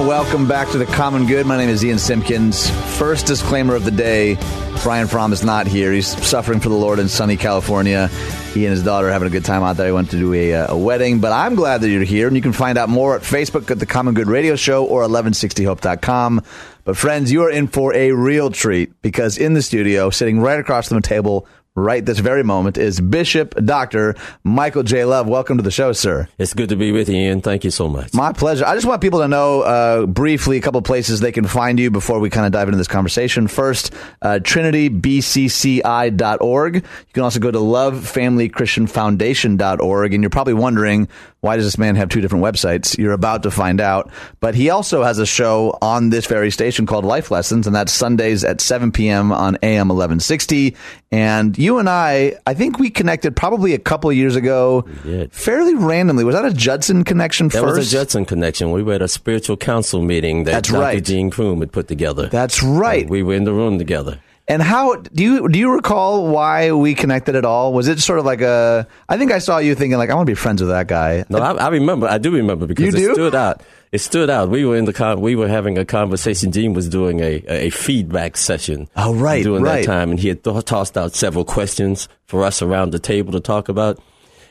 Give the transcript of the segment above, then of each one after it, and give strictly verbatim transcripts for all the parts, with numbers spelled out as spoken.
Welcome back to The Common Good. My name is Ian Simpkins. First disclaimer of the day, Brian Fromm is not here. He's suffering for the Lord in sunny California. He and his daughter are having a good time out there. He went to do a, a wedding, but I'm glad that you're here, and you can find out more at Facebook at The Common Good Radio Show or eleven sixty hope dot com. But friends, you are in for a real treat, because in the studio, sitting right across from the table right this very moment, is Bishop Doctor Michael J. Love. Welcome to the show, sir. It's good to be with you, Ian. Thank you so much. My pleasure. I just want people to know uh, briefly a couple places they can find you before we kind of dive into this conversation. First, uh, trinity b c c i dot org. You can also go to love family christian foundation dot org, and you're probably wondering, why does this man have two different websites? You're about to find out. But he also has a show on this very station called Life Lessons, and that's Sundays at seven p.m. on A M eleven sixty. And you and I, I think we connected probably a couple of years ago, fairly randomly. Was that a Judson connection that first? That was a Judson connection. We were at a spiritual council meeting that that's Doctor Right. Dean Croom had put together. That's right. And we were in the room together. And how do you do you recall why we connected at all? Was it sort of like a? I think I saw you thinking like, I want to be friends with that guy. No, I, I remember. I do remember because it stood out. It stood out. We were in the con- we were having a conversation. Dean was doing a a feedback session. Oh right, during right. that time, and he had th- tossed out several questions for us around the table to talk about.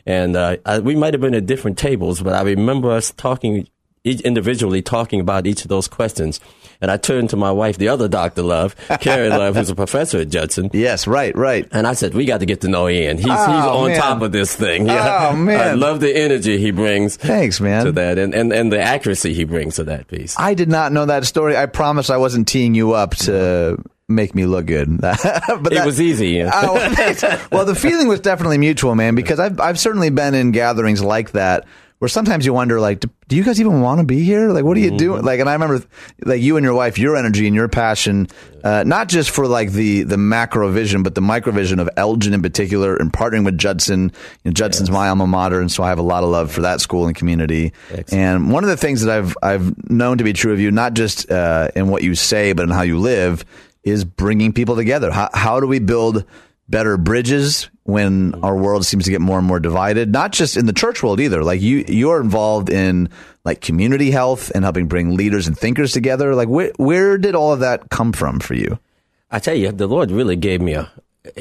And uh, I, we might have been at different tables, but I remember us talking each individually, talking about each of those questions. And I turned to my wife, the other Doctor Love, Karen Love, who's a professor at Judson. Yes, right, right. And I said, we got to get to know Ian. He's, oh, he's on man. top of this thing. Yeah. Oh, man. I love the energy he brings. Thanks, man. To that and, and, and the accuracy he brings to that piece. I did not know that story. I promise I wasn't teeing you up to make me look good. But that, it was easy. Yeah. Oh, well, the feeling was definitely mutual, man, because I've I've certainly been in gatherings like that, where sometimes you wonder, like, do you guys even want to be here? Like, what are you doing? Like, and I remember, like, you and your wife, your energy and your passion, uh, not just for, like, the, the macro vision, but the micro vision of Elgin in particular, and partnering with Judson. You know, Judson's yes. my alma mater, and so I have a lot of love for that school and community. Excellent. And one of the things that I've I've known to be true of you, not just uh, in what you say, but in how you live, is bringing people together. How, how do we build better bridges when our world seems to get more and more divided, not just in the church world either. Like you, you're involved in like community health and helping bring leaders and thinkers together. Like where, where did all of that come from for you? I tell you, the Lord really gave me a,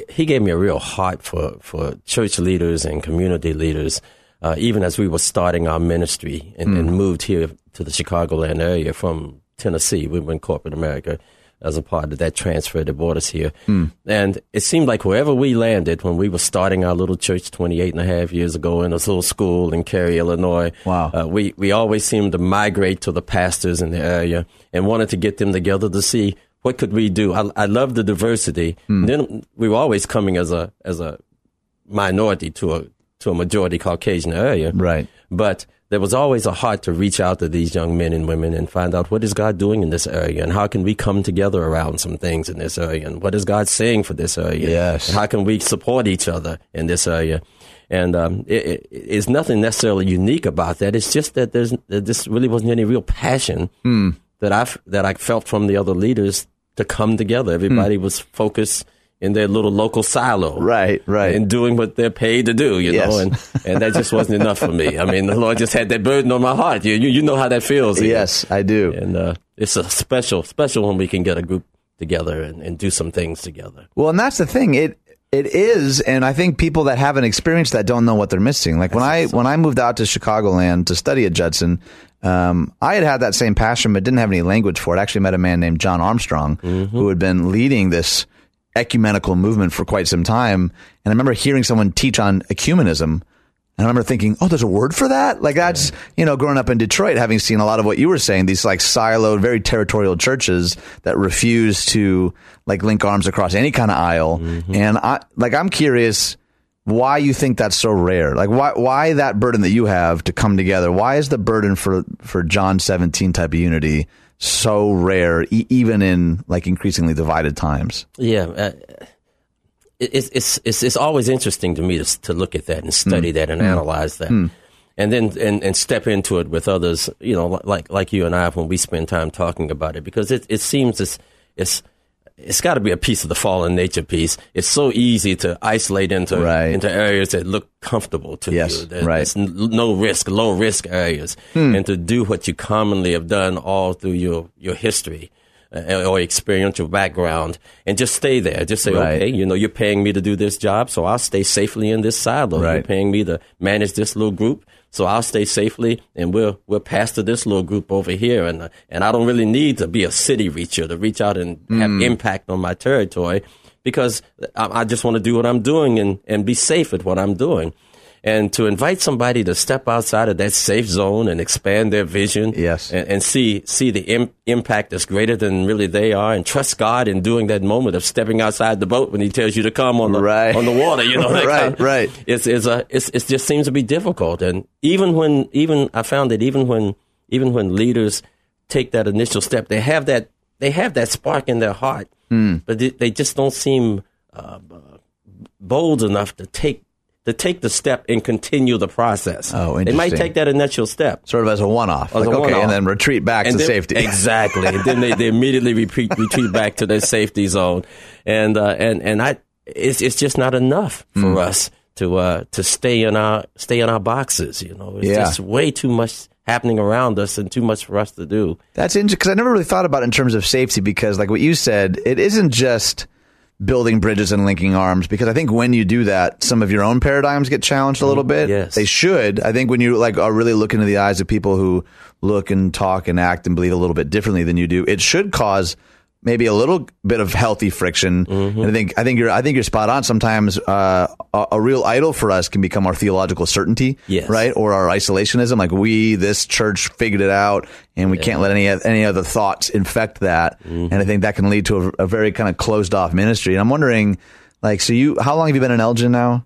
he gave me a real heart for, for church leaders and community leaders. Uh, even as we were starting our ministry and, mm. and moved here to the Chicagoland area from Tennessee, we were in corporate America as a part of that transfer that brought us here. Mm. And it seemed like wherever we landed, when we were starting our little church twenty-eight and a half years ago in this little school in Cary, Illinois, wow. uh, we, we always seemed to migrate to the pastors in the area and wanted to get them together to see what could we do. I, I love the diversity. Mm. And then we were always coming as a as a minority to a, to a majority Caucasian area. Right. But there was always a heart to reach out to these young men and women and find out what is God doing in this area and how can we come together around some things in this area and what is God saying for this area? Yes. And how can we support each other in this area? And um, it, it, it's nothing necessarily unique about that. It's just that there's that this really wasn't any real passion mm. that I that I felt from the other leaders to come together. Everybody mm. was focused in their little local silo. Right, right. And doing what they're paid to do, you yes. know, and, and that just wasn't enough for me. I mean, the Lord just had that burden on my heart. You you, you know how that feels. Ian. Yes, I do. And uh, it's a special, special when we can get a group together and, and do some things together. Well, and that's the thing. It It is, and I think people that haven't experienced that don't know what they're missing. Like That's when I awesome. when I moved out to Chicagoland to study at Judson, um, I had had that same passion, but didn't have any language for it. I actually met a man named John Armstrong, mm-hmm. who had been leading this ecumenical movement for quite some time. And I remember hearing someone teach on ecumenism. And I remember thinking, oh, there's a word for that? Like that's, yeah. you know, growing up in Detroit, having seen a lot of what you were saying, these like siloed, very territorial churches that refuse to like link arms across any kind of aisle. Mm-hmm. And I, like, I'm curious why you think that's so rare. Like why, why that burden that you have to come together? Why is the burden for, for John seventeen type of unity so rare, e- even in like increasingly divided times? Yeah. Uh, It's, it's it's it's always interesting to me to, to look at that and study mm. that and mm. analyze that, mm. and then and, and step into it with others. You know, like like you and I when we spend time talking about it, because it it seems it's it's it's got to be a piece of the fallen nature piece. It's so easy to isolate into right. into areas that look comfortable to yes, you. There, right. There's no risk, low risk areas, mm. and to do what you commonly have done all through your your history. Or experiential background, and just stay there. Just say, right. okay, you know, you're paying me to do this job, so I'll stay safely in this silo. Right. You're paying me to manage this little group, so I'll stay safely, and we'll we'll pastor this little group over here. And uh, and I don't really need to be a city reacher to reach out and mm. have impact on my territory, because I, I just want to do what I'm doing and, and be safe at what I'm doing. And to invite somebody to step outside of that safe zone and expand their vision yes. and, and see see the im- impact that's greater than really they are, and trust God in doing that moment of stepping outside the boat when he tells you to come on the right. on the water, you know. right, kind of, right. It's, it's a, it's, it just seems to be difficult. And even when, even I found that even when, even when leaders take that initial step, they have that, they have that spark in their heart, mm. but they, they just don't seem uh, bold enough to take to take the step and continue the process. Oh, interesting. They might take that initial step. Sort of as a one-off. As like, a okay, one-off. And then retreat back and to then, safety. Exactly. And then they, they immediately retreat, retreat back to their safety zone. And uh, and and I, it's it's just not enough for mm. us to uh, to stay in our stay in our boxes. You know, it's yeah. just way too much happening around us and too much for us to do. That's interesting, because I never really thought about it in terms of safety, because like what you said, it isn't just building bridges and linking arms, because I think when you do that, some of your own paradigms get challenged a little bit. Yes. They should. I think when you like are really looking into the eyes of people who look and talk and act and believe a little bit differently than you do, it should cause maybe a little bit of healthy friction. Mm-hmm. And I think I think you're I think you're spot on. Sometimes uh, a, a real idol for us can become our theological certainty, yes. right, or our isolationism. Like we, this church figured it out, and we yeah. can't let any any other thoughts infect that. Mm-hmm. And I think that can lead to a, a very kind of closed off ministry. And I'm wondering, like, so you, how long have you been in Elgin now?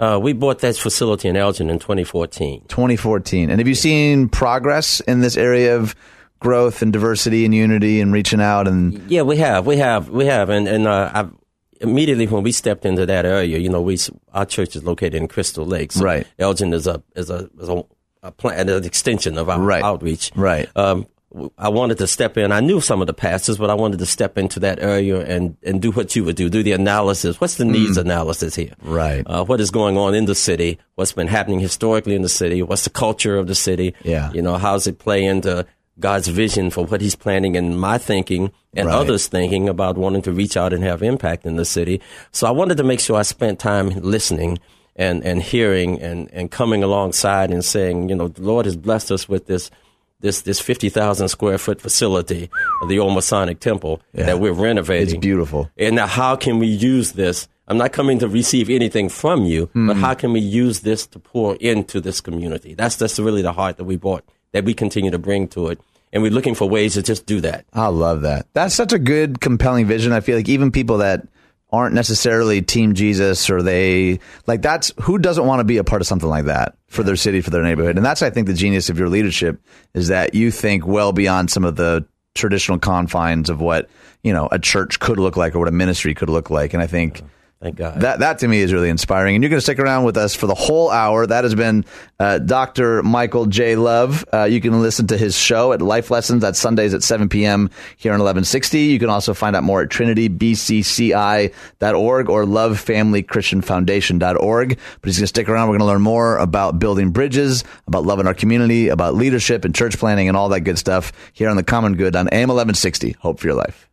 Uh, we bought that facility in Elgin in twenty fourteen. twenty fourteen. And have you seen progress in this area of growth and diversity and unity and reaching out? And yeah, we have, we have, we have, and and uh, I've, immediately when we stepped into that area, you know, we our church is located in Crystal Lake, so right. Elgin is a is a is a, a plan, an extension of our right. outreach. Right. Um, I wanted to step in. I knew some of the pastors, but I wanted to step into that area and, and do what you would do, do the analysis. What's the needs mm. analysis here? Right. Uh, what is going on in the city? What's been happening historically in the city? What's the culture of the city? Yeah. You know, how does it play into God's vision for what he's planning, and my thinking and right. others thinking about wanting to reach out and have impact in the city. So I wanted to make sure I spent time listening and, and hearing and, and coming alongside and saying, you know, the Lord has blessed us with this this this fifty thousand square foot facility of the old Masonic temple yeah. that we're renovating. It's beautiful. And now how can we use this? I'm not coming to receive anything from you, mm. but how can we use this to pour into this community? That's, that's really the heart that we brought, that we continue to bring to it. And we're looking for ways to just do that. I love that. That's such a good, compelling vision. I feel like even people that aren't necessarily Team Jesus, or they like that's who doesn't want to be a part of something like that for their city, for their neighborhood. And that's, I think, the genius of your leadership is that you think well beyond some of the traditional confines of what, you know, a church could look like or what a ministry could look like. And I think... Thank God. That, that to me is really inspiring. And you're going to stick around with us for the whole hour. That has been uh, Doctor Michael J. Love. Uh, you can listen to his show at Life Lessons. That's Sundays at seven p.m. here on eleven sixty. You can also find out more at trinity b c c i dot org or love family christian foundation dot org. But he's going to stick around. We're going to learn more about building bridges, about loving our community, about leadership and church planning and all that good stuff here on The Common Good on A M eleven sixty. Hope for your life.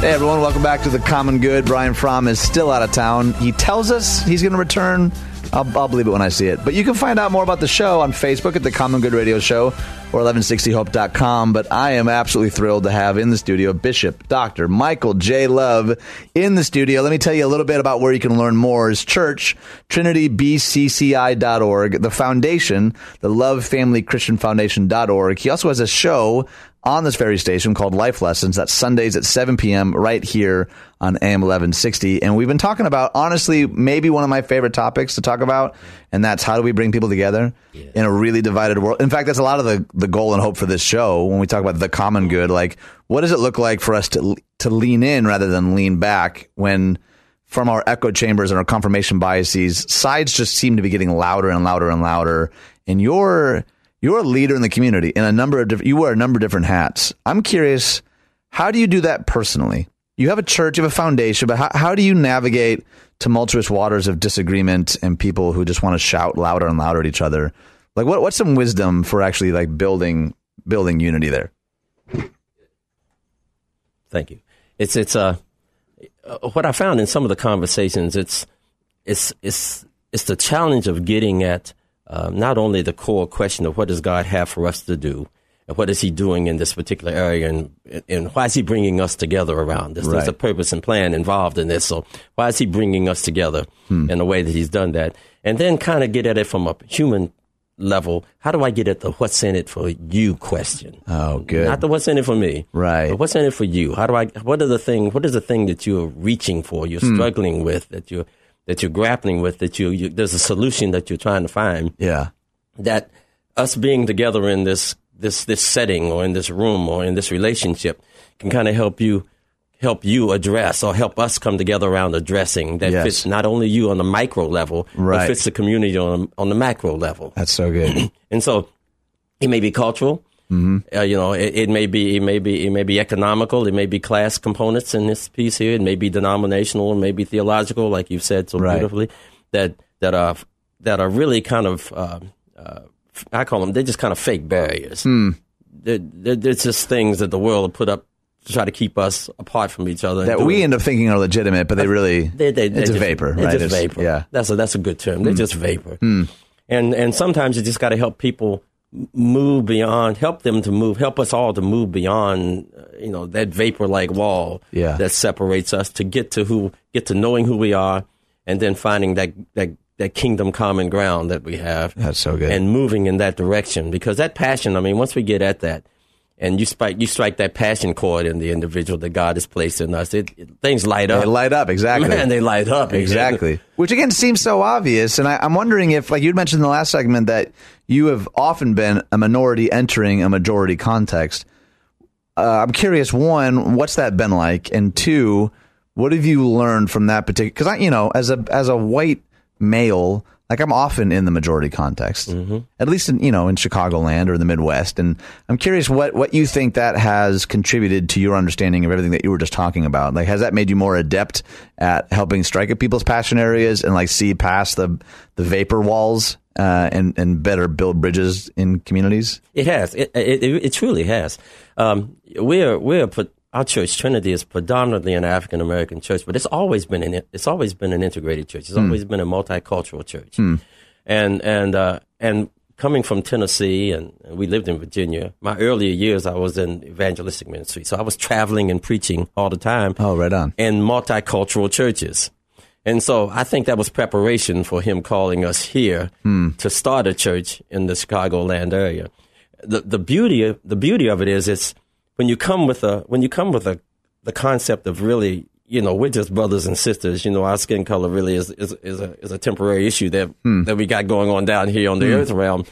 Hey, everyone. Welcome back to The Common Good. Brian Fromm is still out of town. He tells us he's going to return. I'll, I'll believe it when I see it. But you can find out more about the show on Facebook at The Common Good Radio Show or eleven sixty hope dot com. But I am absolutely thrilled to have in the studio Bishop Doctor Michael J. Love in the studio. Let me tell you a little bit about where you can learn more. His church, trinity b c c i dot org, the foundation, the Love Family Christian Foundation dot org. He also has a show on this very station called Life Lessons. That's Sundays at seven p.m. right here on A M eleven sixty. And we've been talking about, honestly, maybe one of my favorite topics to talk about, and that's how do we bring people together yeah. in a really divided world. In fact, that's a lot of the, the goal and hope for this show when we talk about the common good. Like, what does it look like for us to to lean in rather than lean back when from our echo chambers and our confirmation biases, sides just seem to be getting louder and louder and louder. And you're... You're a leader in the community in a number of different, you wear a number of different hats. I'm curious, how do you do that personally? You have a church, you have a foundation, but how, how do you navigate tumultuous waters of disagreement and people who just want to shout louder and louder at each other? Like what, what's some wisdom for actually like building, building unity there? Thank you. It's, it's, uh, what I found in some of the conversations, it's, it's, it's, it's the challenge of getting at, Uh, not only the core question of what does God have for us to do and what is he doing in this particular area and and why is he bringing us together around this? Right. There's a purpose and plan involved in this. So why is he bringing us together hmm. in the way that he's done that? And then kind of get at it from a human level. How do I get at the what's in it for you question? Oh, good. Not the what's in it for me. Right. But what's in it for you? How do I, what are the thing, what is the thing that you're reaching for, you're hmm. struggling with, that you're that you're grappling with, that you, you there's a solution that you're trying to find. Yeah. That us being together in this this this setting or in this room or in this relationship can kind of help you help you address or help us come together around addressing that yes. fits not only you on the micro level, right. but fits the community on on the macro level. That's so good. And so it may be cultural. Mm-hmm. Uh, you know, it, it may be, it may be, it may be economical. It may be class components in this piece here. It may be denominational. It may be theological, like you've said so right. beautifully. That that are that are really kind of, uh, uh, I call them. They're just kind of fake barriers. Mm. They're, they're, they're just things that the world put up to try to keep us apart from each other. That we end up thinking are legitimate, but they really they, they, it's a just, vapor. They're right? just it's, vapor. Yeah, that's a that's a good term. Mm. They're just vapor. Mm. And and sometimes you just got to help people. move beyond, help them to move, help us all to move beyond, you know, that vapor-like wall yeah. that separates us to get to who, get to knowing who we are and then finding that, that, that kingdom common ground that we have. That's so good. And moving in that direction because that passion, I mean, once we get at that and you strike, you strike that passion chord in the individual that God has placed in us, it, it, things light up. They light up, exactly. Man, they light up. Exactly. exactly. Which again seems so obvious. And I, I'm wondering if, like you mentioned in the last segment that you have often been a minority entering a majority context. Uh, I'm curious, one, what's that been like? And two, what have you learned from that particular? Because I, you know, as a as a white male, like I'm often in the majority context, mm-hmm. at least in you know in Chicagoland or the Midwest. And I'm curious what what you think that has contributed to your understanding of everything that you were just talking about. Like, has that made you more adept at helping strike at people's passion areas and like see past the the vapor walls? Uh, and, and better build bridges in communities? It has. It it, it truly has. Um, we're we're our church Trinity is predominantly an African American church, but it's always been an it's always been an integrated church. It's mm. always been a multicultural church. Mm. And and uh, and coming from Tennessee, and we lived in Virginia. My earlier years, I was in evangelistic ministry, so I was traveling and preaching all the time. Oh, right on. In multicultural churches. And so I think that was preparation for him calling us here mm. to start a church in the Chicagoland area. The the beauty of, the beauty of it is it's when you come with a when you come with a the concept of really, you know, we're just brothers and sisters, you know, our skin color really is is, is a is a temporary issue that mm. that we got going on down here on the mm. earth realm.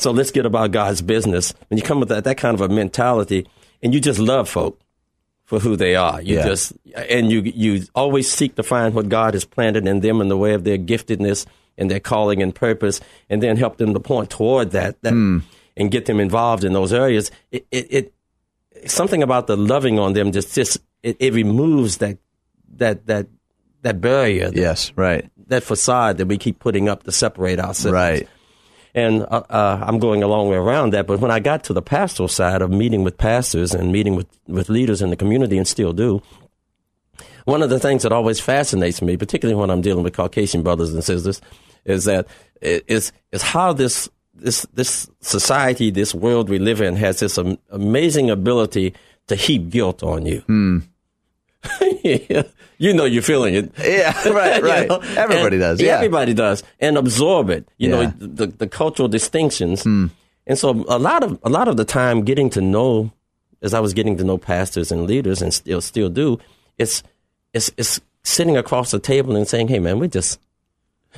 So let's get about God's business. When you come with that, that kind of a mentality and you just love folk for who they are. You yeah. just, and you, you always seek to find what God has planted in them in the way of their giftedness and their calling and purpose, and then help them to point toward that, that mm. and get them involved in those areas. It, it, it, something about the loving on them just, just it, it removes that, that, that, that barrier. That, yes. Right. That facade that we keep putting up to separate ourselves. Right. And uh, uh, I'm going a long way around that. But when I got to the pastoral side of meeting with pastors and meeting with, with leaders in the community, and still do, one of the things that always fascinates me, particularly when I'm dealing with Caucasian brothers and sisters, is that is is how this this this society, this world we live in, has this am- amazing ability to heap guilt on you. Mm. Yeah. You know you're feeling it. Yeah, right, right. You know? Everybody and does. Yeah. Everybody does, and absorb it. You yeah. know the the cultural distinctions, mm. and so a lot of a lot of the time, getting to know, as I was getting to know pastors and leaders, and still still do, it's it's it's sitting across the table and saying, "Hey, man, we just."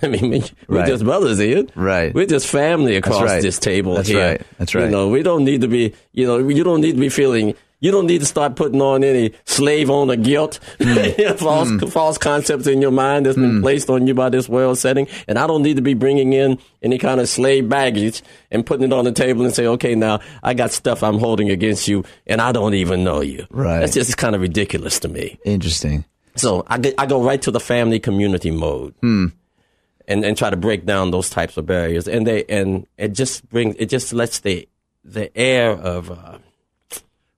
I mean, we, we're right. just brothers here. Right. We're just family across right. this table That's here. That's right. That's right. You know, we don't need to be, you know, you don't need to be feeling, you don't need to start putting on any slave owner guilt, mm. false, mm. false concepts in your mind that's been mm. placed on you by this world setting. And I don't need to be bringing in any kind of slave baggage and putting it on the table and say, okay, now I got stuff I'm holding against you and I don't even know you. Right. That's just kind of ridiculous to me. Interesting. So I, I go right to the family community mode. Hmm. And, and try to break down those types of barriers, and they and it just brings it just lets the the air of uh,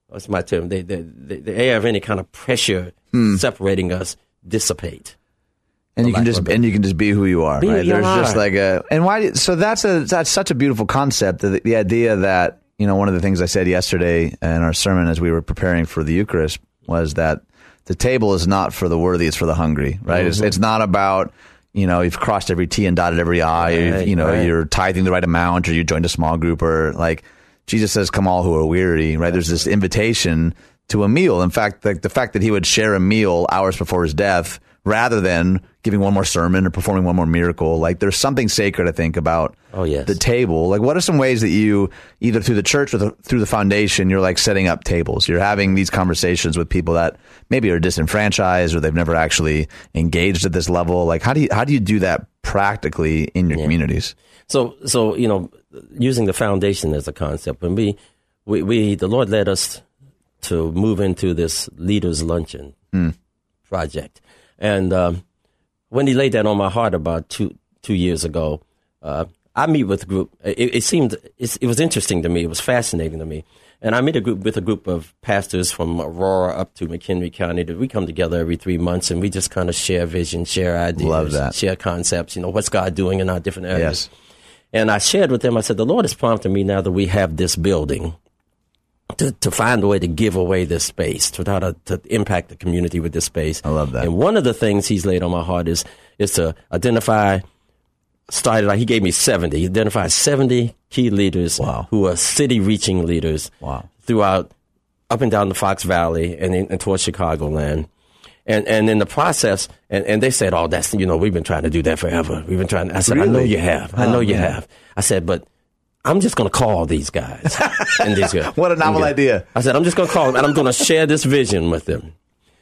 what's my term the, the the air of any kind of pressure hmm. separating us dissipate. And you can just and you can just be who you are, be right? There's are. just like a and why so that's a that's such a beautiful concept. The, the idea that you know one of the things I said yesterday in our sermon as we were preparing for the Eucharist was that the table is not for the worthy; it's for the hungry, right? Mm-hmm. It's, it's not about you know, you've crossed every T and dotted every I, right, you know, right. you're tithing the right amount or you joined a small group or like Jesus says, come all who are weary, right? There's this invitation to a meal. In fact, the, the fact that he would share a meal hours before his death rather than giving one more sermon or performing one more miracle, like there's something sacred, I think, about oh, yes. the table. Like what are some ways that you, either through the church or the, through the foundation, you're like setting up tables, you're having these conversations with people that maybe are disenfranchised or they've never actually engaged at this level? Like how do you, how do you do that practically in your yeah. communities? So, so, you know, using the foundation as a concept, when we, we, we the Lord led us to move into this leaders luncheon mm. project. And um, when he laid that on my heart about two two years ago, uh, I meet with a group. It, it seemed it, it was interesting to me. It was fascinating to me. And I meet a group with a group of pastors from Aurora up to McHenry County. We come together every three months, and we just kind of share vision, share ideas, Love that. share concepts. You know, what's God doing in our different areas? Yes. And I shared with them. I said, the Lord is prompting me now that we have this building To, to find a way to give away this space, to, to, to impact the community with this space. I love that. And one of the things he's laid on my heart is is to identify, started like he gave me seventy, he identified seventy key leaders wow. who are city-reaching leaders wow. throughout, up and down the Fox Valley and, in, and towards Chicagoland. And and in the process, and, and they said, oh, that's, you know, we've been trying to do that forever. We've been trying to, I said, really? I know you have. I know oh, you man. have. I said, but I'm just going to call these guys. And these guys. What a novel guys. idea. I said, I'm just going to call them, and I'm going to share this vision with them,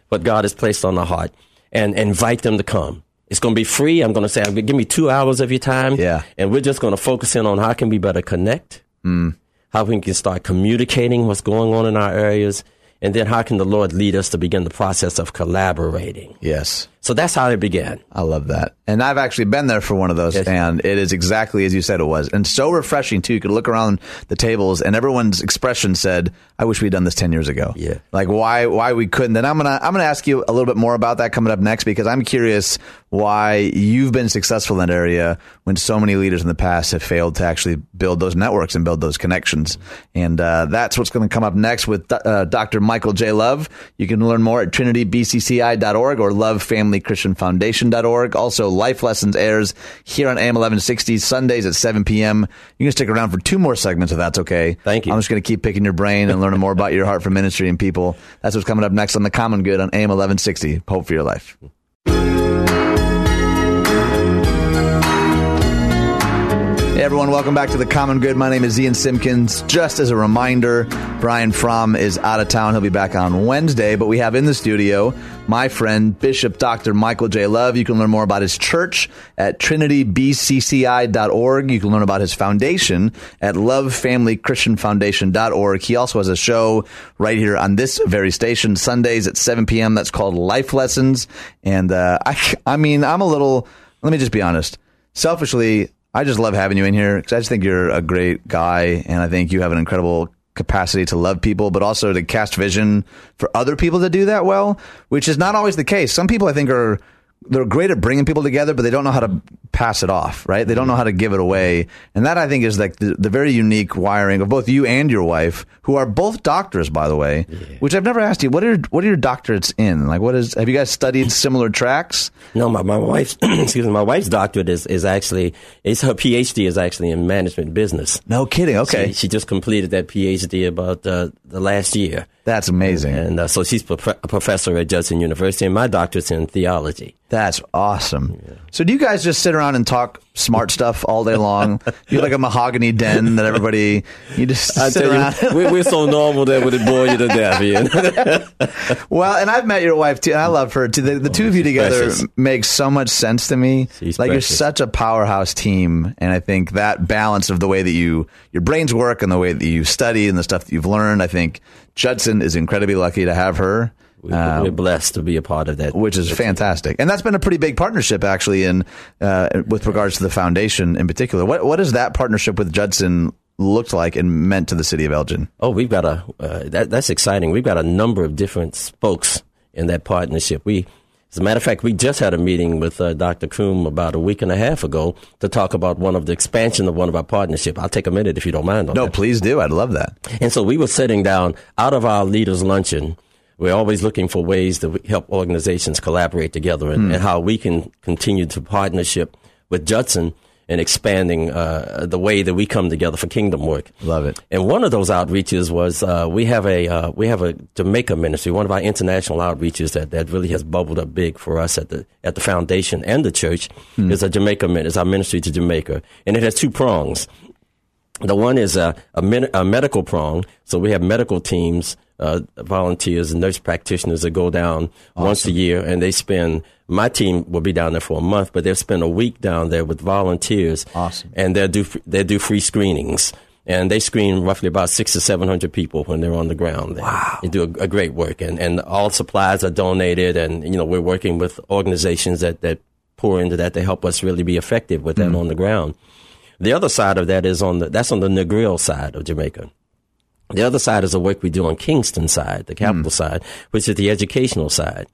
what God has placed on the heart, and invite them to come. It's going to be free. I'm going to say, give me two hours of your time, yeah. and we're just going to focus in on how can we better connect, mm. how we can start communicating what's going on in our areas, and then how can the Lord lead us to begin the process of collaborating? Yes. So that's how it began. I love that. And I've actually been there for one of those, yes. and it is exactly as you said it was. And so refreshing, too. You could look around the tables, and everyone's expression said, I wish we'd done this ten years ago. Yeah. Like, why why we couldn't. And I'm going to I'm gonna ask you a little bit more about that coming up next, because I'm curious why you've been successful in that area when so many leaders in the past have failed to actually build those networks and build those connections. And uh, that's what's going to come up next with uh, Doctor Michael J. Love. You can learn more at trinity b c c i dot org or Love Family Christian Foundation dot org. Also, Life Lessons airs here on A M eleven sixty, Sundays at seven p.m. You can stick around for two more segments if that's okay. Thank you. I'm just going to keep picking your brain and learning more about your heart for ministry and people. That's what's coming up next on The Common Good on A M eleven sixty. Hope for your life. Hey everyone, welcome back to The Common Good. My name is Ian Simpkins. Just as a reminder, Brian Fromm is out of town. He'll be back on Wednesday, but we have in the studio my friend, Bishop Doctor Michael J. Love. You can learn more about his church at trinity b c c i dot org. You can learn about his foundation at love family christian foundation dot org. He also has a show right here on this very station, Sundays at seven p.m. That's called Life Lessons. And uh, I, I mean, I'm a little, let me just be honest, selfishly, I just love having you in here because I just think you're a great guy, and I think you have an incredible capacity to love people, but also to cast vision for other people to do that well, which is not always the case. Some people, I think, are they're great at bringing people together, but they don't know how to pass it off, right? They don't know how to give it away. And that, I think, is like the, the very unique wiring of both you and your wife, who are both doctors, by the way, yeah. which I've never asked you. What are what are your doctorates in? Like, what is? Have you guys studied similar tracks? No, my, my wife's excuse me, my wife's doctorate is, is actually, it's her PhD is actually in management business. No kidding. Okay. She, she just completed that PhD about uh, the last year. That's amazing. And uh, so she's prof- a professor at Judson University, and my doctorate's in theology. That's awesome. Yeah. So do you guys just sit around and talk smart stuff all day long? You're like a mahogany den that everybody, you just I sit around. You, we're so normal that would bore you to death, Ian. Well, and I've met your wife, too, and I love her, too. The, the oh, two of you together precious. Makes so much sense to me. She's like, precious. You're such a powerhouse team, and I think that balance of the way that you your brains work and the way that you study and the stuff that you've learned, I think Judson is incredibly lucky to have her. We're, um, we're blessed to be a part of that, which is fantastic, and that's been a pretty big partnership, actually, in uh, with regards to the foundation in particular. What what has that partnership with Judson looked like and meant to the city of Elgin? Oh, we've got a uh, that, that's exciting. We've got a number of different spokes in that partnership. We, as a matter of fact, we just had a meeting with uh, Doctor Croom about a week and a half ago to talk about one of the expansion of one of our partnership. I'll take a minute if you don't mind. On no, that. Please do. I'd love that. And so we were sitting down out of our leaders' luncheon. We're always looking for ways to help organizations collaborate together and, hmm. and how we can continue to partnership with Judson and expanding uh, the way that we come together for kingdom work. Love it. And one of those outreaches was uh, we have a uh, we have a Jamaica ministry, one of our international outreaches that, that really has bubbled up big for us at the at the foundation and the church hmm. is a Jamaica is our ministry to Jamaica, and it has two prongs. The one is a, a, med- a medical prong, so we have medical teams. Uh, volunteers and nurse practitioners that go down awesome. Once a year, and they spend, my team will be down there for a month, but they'll spend a week down there with volunteers. Awesome. And they'll do, they'll do free screenings. And they screen roughly about six to seven hundred people when they're on the ground. There. Wow. They do a, a great work. And, and all supplies are donated, and, you know, we're working with organizations that, that pour into that to help us really be effective with that mm-hmm. on the ground. The other side of that is on the, that's on the Negril side of Jamaica. The other side is the work we do on Kingston side, the capital mm. side, which is the educational side.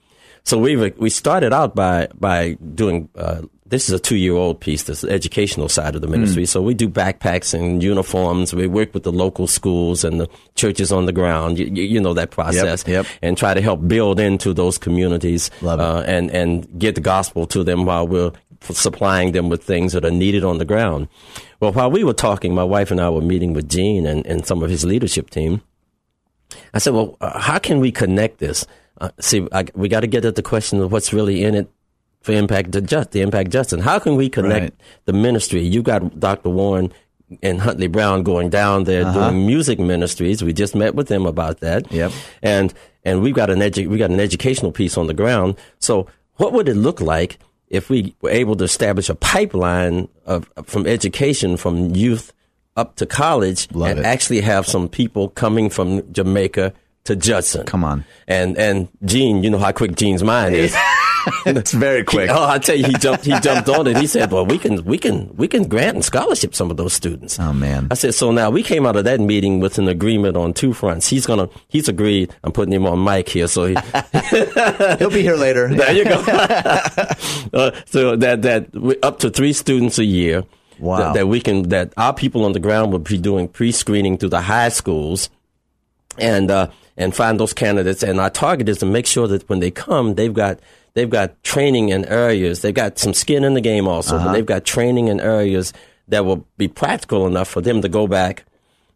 So we we started out by by doing uh, this is a two year old piece, this educational side of the ministry. Mm. So we do backpacks and uniforms. We work with the local schools and the churches on the ground. You, you know that process, yep, yep. and try to help build into those communities uh, and and get the gospel to them while we're supplying them with things that are needed on the ground. Well, while we were talking, my wife and I were meeting with Gene and, and some of his leadership team. I said, well, uh, how can we connect this? Uh, see, I, we got to get at the question of what's really in it for impact to just the impact Judson. How can we connect right. the ministry? You got Doctor Warren and Huntley Brown going down there uh-huh. doing music ministries. We just met with them about that. Yep. And and we've got an edu- we got an educational piece on the ground. So what would it look like if we were able to establish a pipeline of from education, from youth up to college, Love and it. Actually have some people coming from Jamaica to Judson. Come on. And and Gene, you know how quick Gene's mind is. It's very quick. He, oh, I tell you, he jumped he jumped on it. He said, well, we can we can we can grant and scholarship some of those students. Oh man. I said, so now we came out of that meeting with an agreement on two fronts. He's gonna he's agreed. I'm putting him on mic here, so he He'll be here later. There you go. uh, so that that we, up to three students a year. Wow. That, that we can that our people on the ground will be doing pre screening through the high schools and uh, and find those candidates, and our target is to make sure that when they come, they've got They've got training in areas. They've got some skin in the game also, uh-huh. but they've got training in areas that will be practical enough for them to go back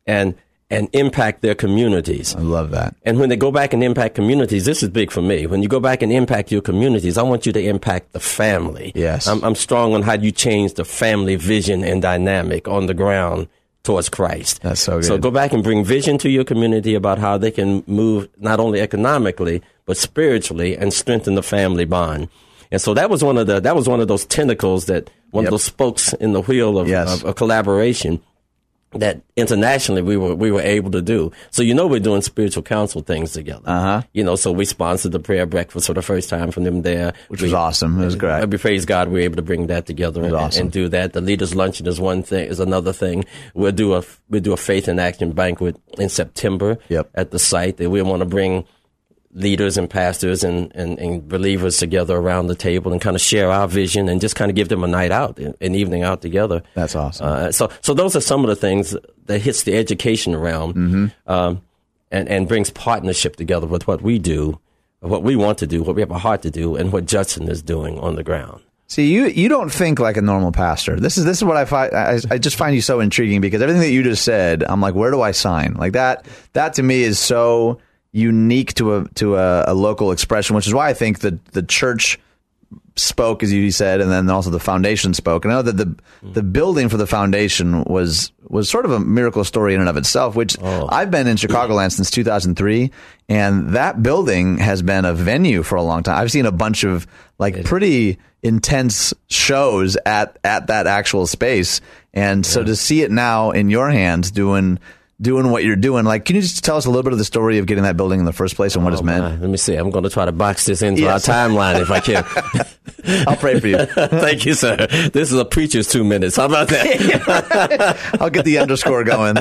and and impact their communities. I love that. And when they go back and impact communities, this is big for me. When you go back and impact your communities, I want you to impact the family. Yes. I'm, I'm strong on how you change the family vision and dynamic on the ground towards Christ. That's so good. So go back and bring vision to your community about how they can move not only economically, but spiritually, and strengthen the family bond. And so that was one of the that was one of those tentacles that one yep. of those spokes in the wheel of, yes. of, of collaboration. that internationally we were we were able to do. So you know we're doing spiritual counsel things together. Uh-huh. You know, so we sponsored the prayer breakfast for the first time from them there. Which we, was awesome. It was great. We praise God we were able to bring that together and, awesome. and do that. The leaders' luncheon is one thing is another thing. We'll do a we'll do a faith and action banquet in September yep. at the site that we want to bring leaders and pastors and, and, and believers together around the table and kind of share our vision and just kind of give them a night out, an evening out together. That's awesome. Uh, so so those are some of the things that hits the education realm mm-hmm. um, and, and brings partnership together with what we do, what we want to do, what we have a heart to do, and what Judson is doing on the ground. See, you, you don't think like a normal pastor. This is this is what I find. I, I just find you so intriguing because everything that you just said, I'm like, where do I sign? Like that, that to me is so unique to a to a, a local expression, which is why I think the the church spoke, as you said, and then also the foundation spoke. And I know that the the building for the foundation was was sort of a miracle story in and of itself, which oh. I've been in Chicagoland since two thousand three, and that building has been a venue for a long time. I've seen a bunch of like pretty intense shows at at that actual space, and yeah. so to see it now in your hands doing doing what you're doing. Like, can you just tell us a little bit of the story of getting that building in the first place and what oh, it's meant? My. Let me see. I'm going to try to box this into yes. our timeline if I can. I'll pray for you. Thank you, sir. This is a preacher's two minutes. How about that? I'll get the underscore going.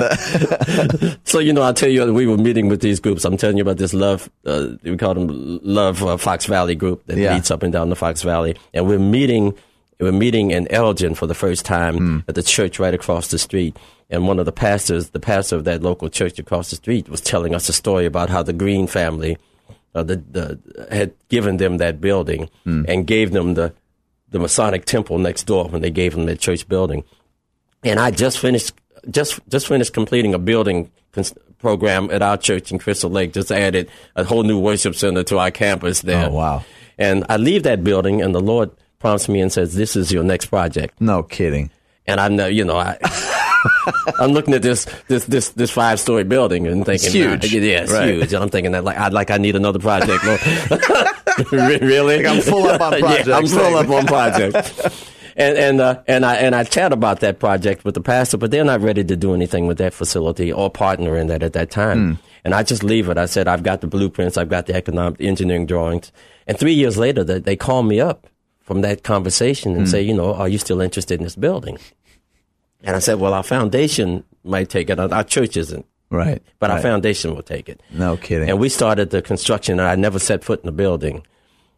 So, you know, I'll tell you, we were meeting with these groups. I'm telling you about this Love, uh, we call them Love uh, Fox Valley group that yeah. meets up and down the Fox Valley. And we're meeting, we're meeting in Elgin for the first time mm. at the church right across the street. And one of the pastors, the pastor of that local church across the street, was telling us a story about how the Green family uh, the, the, had given them that building mm. and gave them the, the Masonic temple next door when they gave them that church building. And I just finished just just finished completing a building cons- program at our church in Crystal Lake, just added a whole new worship center to our campus there. Oh, wow. And I leave that building, and the Lord prompts me and says, this is your next project. No kidding. And I know, you know, I... I'm looking at this this this, this five story building and thinking, it's huge. Nah, yeah, it's right. huge. And I'm thinking that like I like I need another project. Really? Like I'm full up on projects. Yeah, I'm full up on projects. And and uh, and I and I chat about that project with the pastor, but they're not ready to do anything with that facility or partner in that at that time. Mm. And I just leave it. I said, I've got the blueprints, I've got the economic engineering drawings. And three years later, they, they call me up from that conversation and mm. say, you know, are you still interested in this building? And I said, well, our foundation might take it. Our church isn't. Right. But right. our foundation will take it. No kidding. And we started the construction, and I never set foot in the building.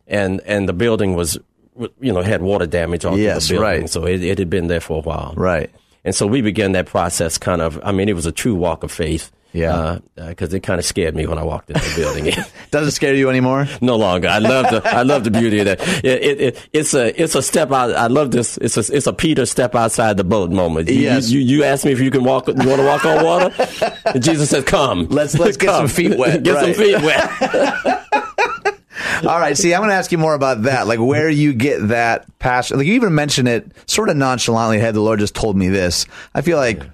And and the building was, you know, had water damage all yes, through the building. Right. So it, it had been there for a while. Right. And so we began that process kind of, I mean, it was a true walk of faith. Yeah, because uh, it kind of scared me when I walked in the building. Doesn't scare you anymore? No longer. I love the I love the beauty of that. It, it, it it's a it's a step out. I love this. It's a it's a Peter step outside the boat moment. You, yes. you, you you asked me if you can walk. You want to walk on water? And Jesus said, "Come, let's let's Come. get some feet wet. Get right. some feet wet." All right. See, I'm going to ask you more about that. Like where you get that passion. Like you even mentioned it sort of nonchalantly. Hey, the Lord just told me this. I feel like. Yeah.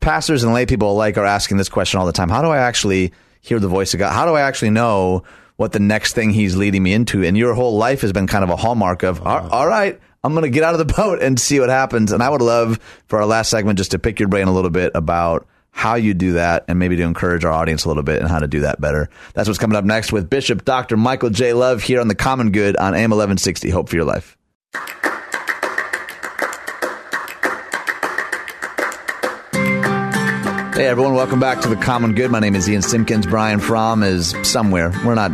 Pastors and lay people alike are asking this question all the time. How do I actually hear the voice of God? How do I actually know what the next thing he's leading me into? And your whole life has been kind of a hallmark of, all right, I'm going to get out of the boat and see what happens. And I would love for our last segment just to pick your brain a little bit about how you do that and maybe to encourage our audience a little bit and how to do that better. That's what's coming up next with Bishop Doctor Michael J. Love here on The Common Good on A M eleven sixty. Hope for your life. Hey everyone, welcome back to The Common Good. My name is Ian Simpkins. Brian Fromm is somewhere. We're not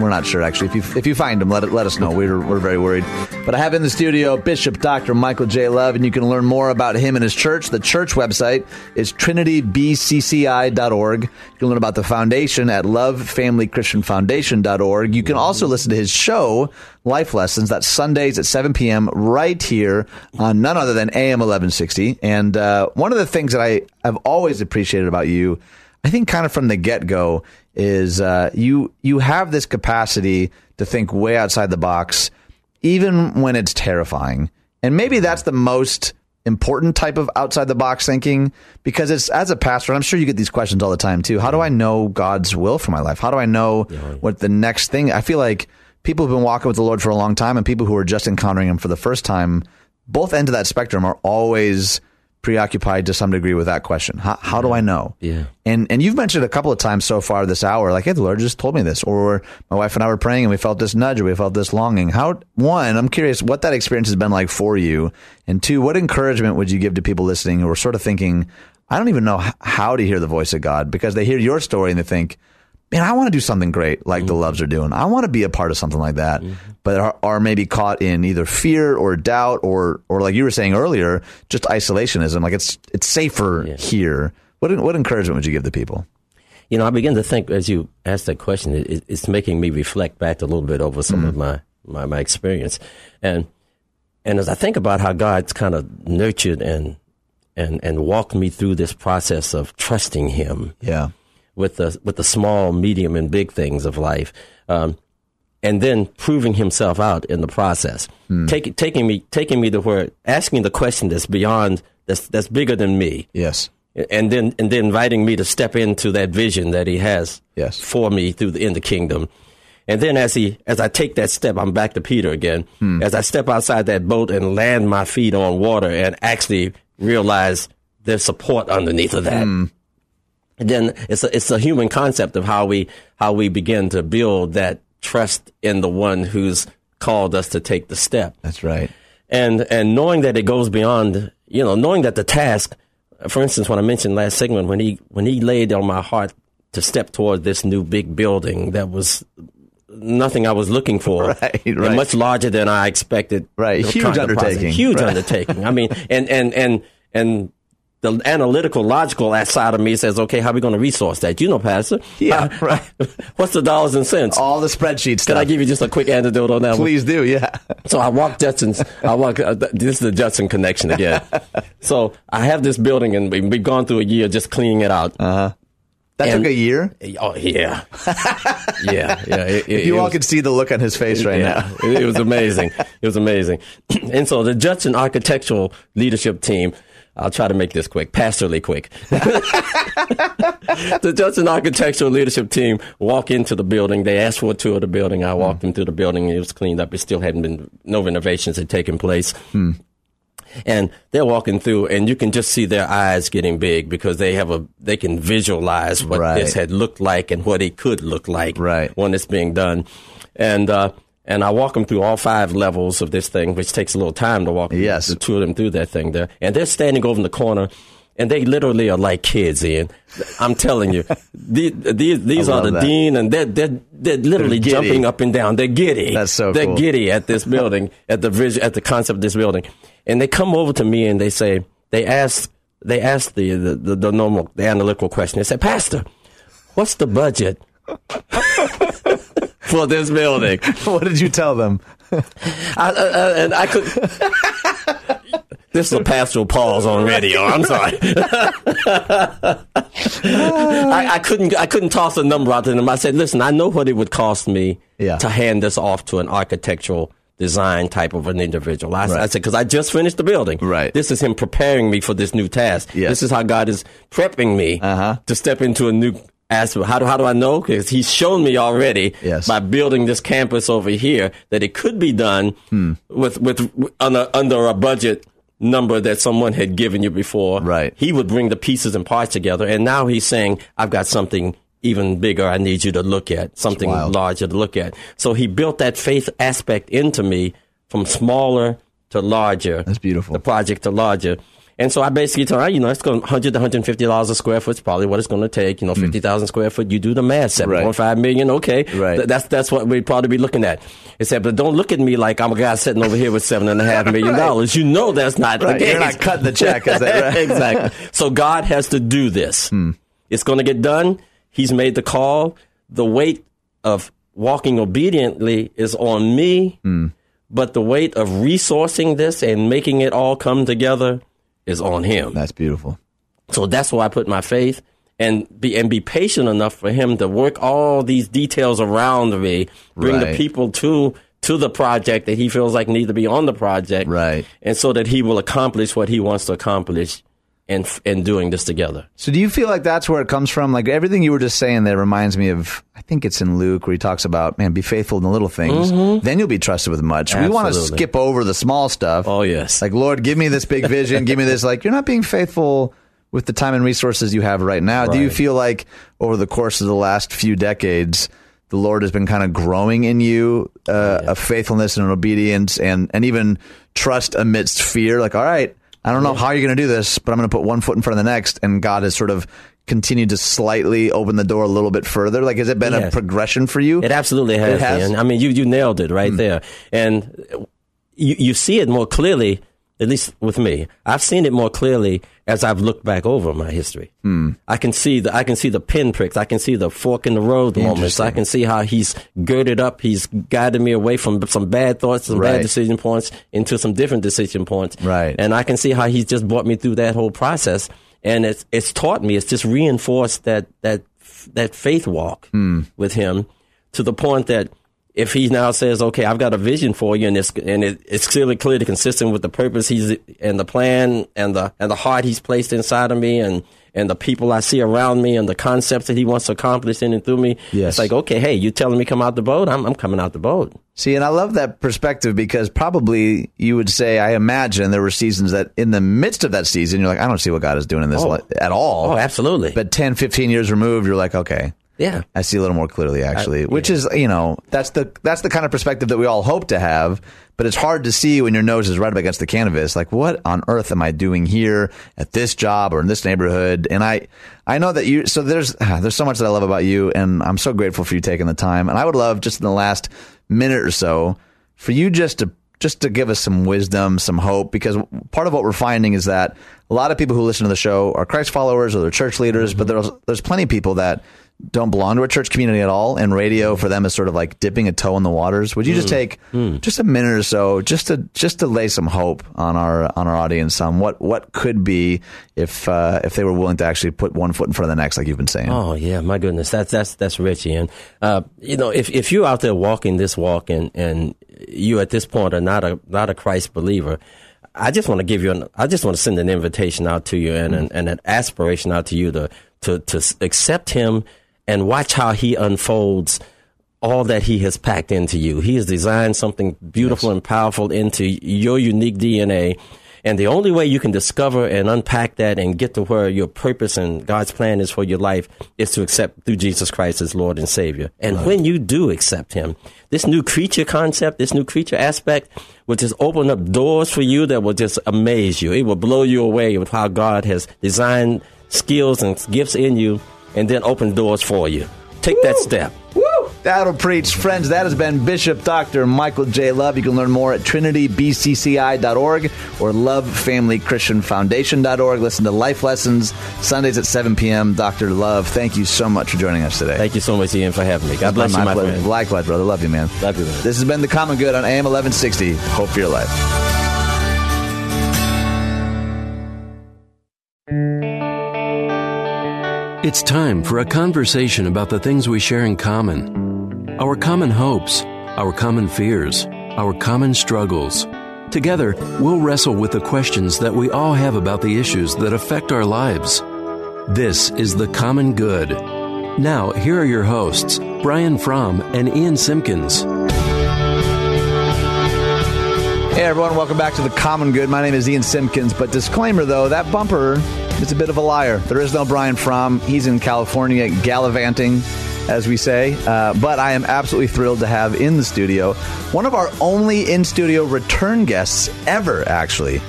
we're not sure actually. If you if you find him, let it, let us know. We're we're very worried. But I have in the studio Bishop Doctor Michael J. Love, and you can learn more about him and his church. The church website is trinity b c c i dot org. You can learn about the foundation at love family christian foundation dot org. You can also listen to his show, Life Lessons. That's Sundays at seven p.m. right here on none other than A M eleven sixty. And uh, one of the things that I, I've always appreciated about you, I think kind of from the get-go, is uh, you you have this capacity to think way outside the box, even when it's terrifying. And maybe that's the most important type of outside-the-box thinking, because it's as a pastor, and I'm sure you get these questions all the time, too, how do I know God's will for my life? How do I know what the next thing? I feel like people who've been walking with the Lord for a long time and people who are just encountering him for the first time, both ends of that spectrum are always preoccupied to some degree with that question. How, how do I know? Yeah. And and you've mentioned a couple of times so far this hour, like, hey, the Lord just told me this, or my wife and I were praying and we felt this nudge, or we felt this longing. How, one, I'm curious what that experience has been like for you. And two, what encouragement would you give to people listening who are sort of thinking, I don't even know how to hear the voice of God, because they hear your story and they think, man, I want to do something great like mm-hmm. the Loves are doing. I want to be a part of something like that, mm-hmm. but are, are maybe caught in either fear or doubt or, or like you were saying earlier, just isolationism. Like it's it's safer yeah. here. What what encouragement would you give the people? You know, I begin to think as you asked that question, it, it's making me reflect back a little bit over some mm-hmm. of my, my, my experience. And and as I think about how God's kind of nurtured and and and walked me through this process of trusting him. Yeah. With the with the small, medium, and big things of life, um, and then proving himself out in the process, hmm. Take, taking me taking me to where asking the question that's beyond that's that's bigger than me. Yes, and then and then inviting me to step into that vision that he has yes. for me through the in the kingdom, and then as he as I take that step, I'm back to Peter again. Hmm. As I step outside that boat and land my feet on water and actually realize there's support underneath of that. Hmm. And then it's a, it's a human concept of how we how we begin to build that trust in the one who's called us to take the step. That's right. And and knowing that it goes beyond, you know, knowing that the task, for instance, when I mentioned last segment, when he when he laid on my heart to step toward this new big building that was nothing I was looking for, right, right. much larger than I expected. Right. Huge undertaking. Huge right. undertaking. I mean, and and and and. The analytical, logical side of me says, okay, how are we going to resource that? You know, Pastor. Yeah, how, right. What's the dollars and cents? All the spreadsheets. Can I give you just a quick anecdote on that Please one? Please do, yeah. So I walk Judson's, I walk, uh, this is the Judson connection again. So I have this building, and we've gone through a year just cleaning it out. Uh-huh. That and, took a year? Oh, yeah. yeah, yeah. It, it, you it all was, could see the look on his face right yeah, now. it, it was amazing. It was amazing. And so the Judson architectural leadership team, I'll try to make this quick, pastorally quick. The Judson Architectural Leadership Team walk into the building. They asked for a tour of the building. I walked mm. them through the building. It was cleaned up. It still hadn't been, no renovations had taken place. Mm. And they're walking through, and you can just see their eyes getting big because they have a, they can visualize what right. this had looked like and what it could look like right. when it's being done. And, uh, And I walk them through all five levels of this thing, which takes a little time to walk yes. the two of them through that thing there. And they're standing over in the corner, and they literally are like kids, Ian. I'm telling you. these these are the that. dean, and they're, they're, they're literally they're jumping up and down. They're giddy. That's so They're cool. giddy at this building, at the vision, at the concept of this building. And they come over to me, and they say, they ask, they ask the, the, the, the normal, the analytical question. They say, Pastor, what's the budget? For this building. What did you tell them? I, uh, and I could. This is a pastoral pause on radio. I'm sorry. I, I couldn't. I couldn't toss a number out to them. I said, "Listen, I know what it would cost me yeah. to hand this off to an architectural design type of an individual." I, right. I said, "Because I just finished the building. Right. This is him preparing me for this new task. Yes. This is how God is prepping me uh-huh. to step into a new." Asked, how do how do I know? Because he's shown me already yes. by building this campus over here that it could be done hmm. with with under, under a budget number that someone had given you before. Right. He would bring the pieces and parts together, and now he's saying, "I've got something even bigger. I need you to look at something larger to look at." So he built that faith aspect into me from smaller to larger. That's beautiful. The project to larger. And so I basically told her, you know, it's going one hundred to one hundred fifty dollars a square foot is probably what it's going to take. You know, fifty thousand mm. square foot, you do the math, seven point five right. million, okay. Right. Th- that's that's what we'd probably be looking at. It said, but don't look at me like I'm a guy sitting over here with seven point five million dollars. right. You know that's not right. the case. You're not cutting the check, is that right? Exactly. So God has to do this. Mm. It's going to get done. He's made the call. The weight of walking obediently is on me, mm. but the weight of resourcing this and making it all come together is on him. That's beautiful. So that's why I put my faith and be and be patient enough for him to work all these details around me, bring right. the people to to the project that he feels like need to be on the project, right? And so that he will accomplish what he wants to accomplish and and doing this together. So do you feel like that's where it comes from? Like everything you were just saying there reminds me of, I think it's in Luke where he talks about, man, be faithful in the little things. Mm-hmm. Then you'll be trusted with much. Absolutely. We want to skip over the small stuff. Oh, yes. Like, Lord, give me this big vision. Give me this. Like, you're not being faithful with the time and resources you have right now. Right. Do you feel like over the course of the last few decades, the Lord has been kind of growing in you uh, oh, yeah. a faithfulness and an obedience and, and even trust amidst fear? Like, all right, I don't know yeah. how you're going to do this, but I'm going to put one foot in front of the next. And God has sort of continued to slightly open the door a little bit further. Like, has it been yes. a progression for you? It absolutely has. It has? I mean, you, you nailed it right mm. there. And you, you see it more clearly, at least with me. I've seen it more clearly as I've looked back over my history. Mm. I can see the I can see the pinpricks. I can see the fork in the road moments. I can see how he's girded up. He's guided me away from some bad thoughts, some right. bad decision points into some different decision points. Right. And I can see how he's just brought me through that whole process. And it's it's taught me. It's just reinforced that that that faith walk mm. with him to the point that if he now says, okay, I've got a vision for you, and it's and it, it's clearly clearly consistent with the purpose he's and the plan and the and the heart he's placed inside of me and, and the people I see around me and the concepts that he wants to accomplish in and through me. Yes. It's like, okay, hey, you telling me come out the boat? I'm I'm coming out the boat. See, and I love that perspective because probably you would say, I imagine there were seasons that in the midst of that season, you're like, I don't see what God is doing in this oh. at all. Oh, absolutely. But ten, fifteen years removed, you're like, okay. Yeah, I see a little more clearly, actually, I, yeah. which is, you know, that's the that's the kind of perspective that we all hope to have. But it's hard to see when your nose is right up against the canvas. Like, what on earth am I doing here at this job or in this neighborhood? And I I know that you so there's there's so much that I love about you. And I'm so grateful for you taking the time. And I would love just in the last minute or so for you just to just to give us some wisdom, some hope, because part of what we're finding is that a lot of people who listen to the show are Christ followers or they're church leaders, mm-hmm. but there's, there's plenty of people that don't belong to a church community at all. And radio for them is sort of like dipping a toe in the waters. Would you mm. just take mm. just a minute or so just to, just to lay some hope on our, on our audience on what, what could be if, uh, if they were willing to actually put one foot in front of the next, like you've been saying. Oh yeah. My goodness. That's, that's, that's rich, Ian. Uh, you know, if, if you're out there walking this walk and, and you at this point are not a, not a Christ believer, I just want to give you an, I just want to send an invitation out to you and, mm. and, and an aspiration out to you to, to, to accept him and watch how he unfolds all that he has packed into you. He has designed something beautiful yes. and powerful into your unique D N A. And the only way you can discover and unpack that and get to where your purpose and God's plan is for your life is to accept through Jesus Christ as Lord and Savior. And right. when you do accept him, this new creature concept, this new creature aspect will just open up doors for you that will just amaze you. It will blow you away with how God has designed skills and gifts in you and then open doors for you. Take Woo! That step. Woo! That'll preach. Friends, that has been Bishop Doctor Michael J. Love. You can learn more at trinity b c c i dot org or love family christian foundation dot org. Listen to Life Lessons, Sundays at seven p.m. Doctor Love, thank you so much for joining us today. Thank you so much, Ian, for having me. God bless you, my friend. Likewise, brother. Love you, man. Love you, man. This has been The Common Good on A M eleven sixty. Hope for your life. It's time for a conversation about the things we share in common. Our common hopes, our common fears, our common struggles. Together, we'll wrestle with the questions that we all have about the issues that affect our lives. This is The Common Good. Now, here are your hosts, Brian Fromm and Ian Simkins. Hey everyone, welcome back to The Common Good. My name is Ian Simkins, but disclaimer though, that bumper is a bit of a liar. There is no Brian Fromm. He's in California gallivanting, as we say, uh, but I am absolutely thrilled to have in the studio one of our only in-studio return guests ever, actually.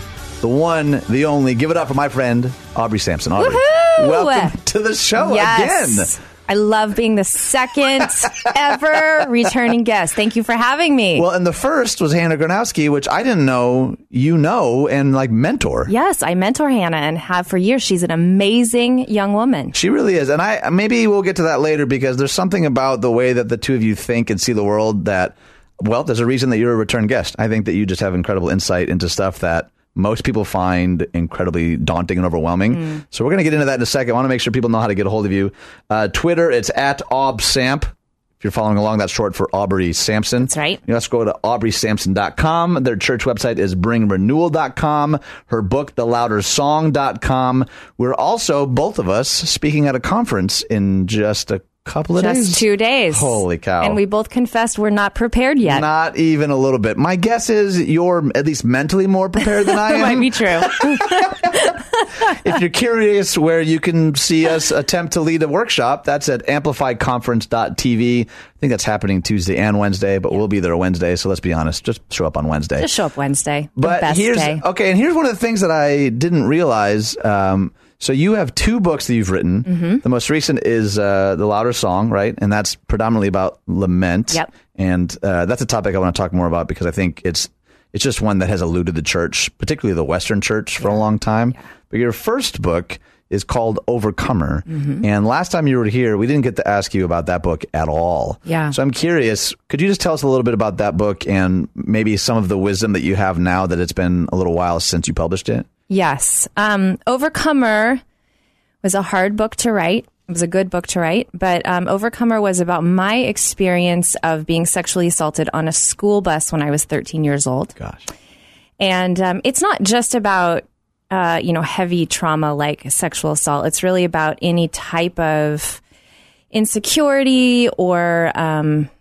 The one, the only, give it up for my friend, Aubrey Sampson. Aubrey, woohoo! Welcome to the show yes. again. I love being the second ever returning guest. Thank you for having me. Well, and the first was Hannah Granowski, which I didn't know you know and like mentor. Yes, I mentor Hannah and have for years. She's an amazing young woman. She really is. And I maybe we'll get to that later because there's something about the way that the two of you think and see the world that, well, there's a reason that you're a return guest. I think that you just have incredible insight into stuff that most people find incredibly daunting and overwhelming. Mm. So we're going to get into that in a second. I want to make sure people know how to get a hold of you. Uh, Twitter, it's at Aub Samp. If you're following along, that's short for Aubrey Sampson. That's right. You also go to aubrey sampson dot com. Their church website is bring renewal dot com. Her book, the louder song dot com. We're also, both of us, speaking at a conference in just a couple of just days. Just two days. Holy cow. And we both confessed we're not prepared yet. Not even a little bit. My guess is you're at least mentally more prepared than I am. That might be true. If you're curious where you can see us attempt to lead a workshop, that's at amplified conference dot t v. I think that's happening Tuesday and Wednesday, but we'll be there Wednesday. So let's be honest. Just show up on Wednesday. Just show up Wednesday. The but best here's, day. Okay, and here's one of the things that I didn't realize. Um, so you have two books that you've written. Mm-hmm. The most recent is uh, The Louder Song, right? And that's predominantly about lament. Yep. And uh, that's a topic I want to talk more about because I think it's It's just one that has eluded the church, particularly the Western church, for yeah. a long time. Yeah. But your first book is called Overcomer. Mm-hmm. And last time you were here, we didn't get to ask you about that book at all. Yeah. So I'm curious, could you just tell us a little bit about that book and maybe some of the wisdom that you have now that it's been a little while since you published it? Yes. Um, Overcomer was a hard book to write. It was a good book to write, but um, Overcomer was about my experience of being sexually assaulted on a school bus when I was thirteen years old. Gosh. And um, it's not just about, uh, you know, heavy trauma like sexual assault. It's really about any type of insecurity or um,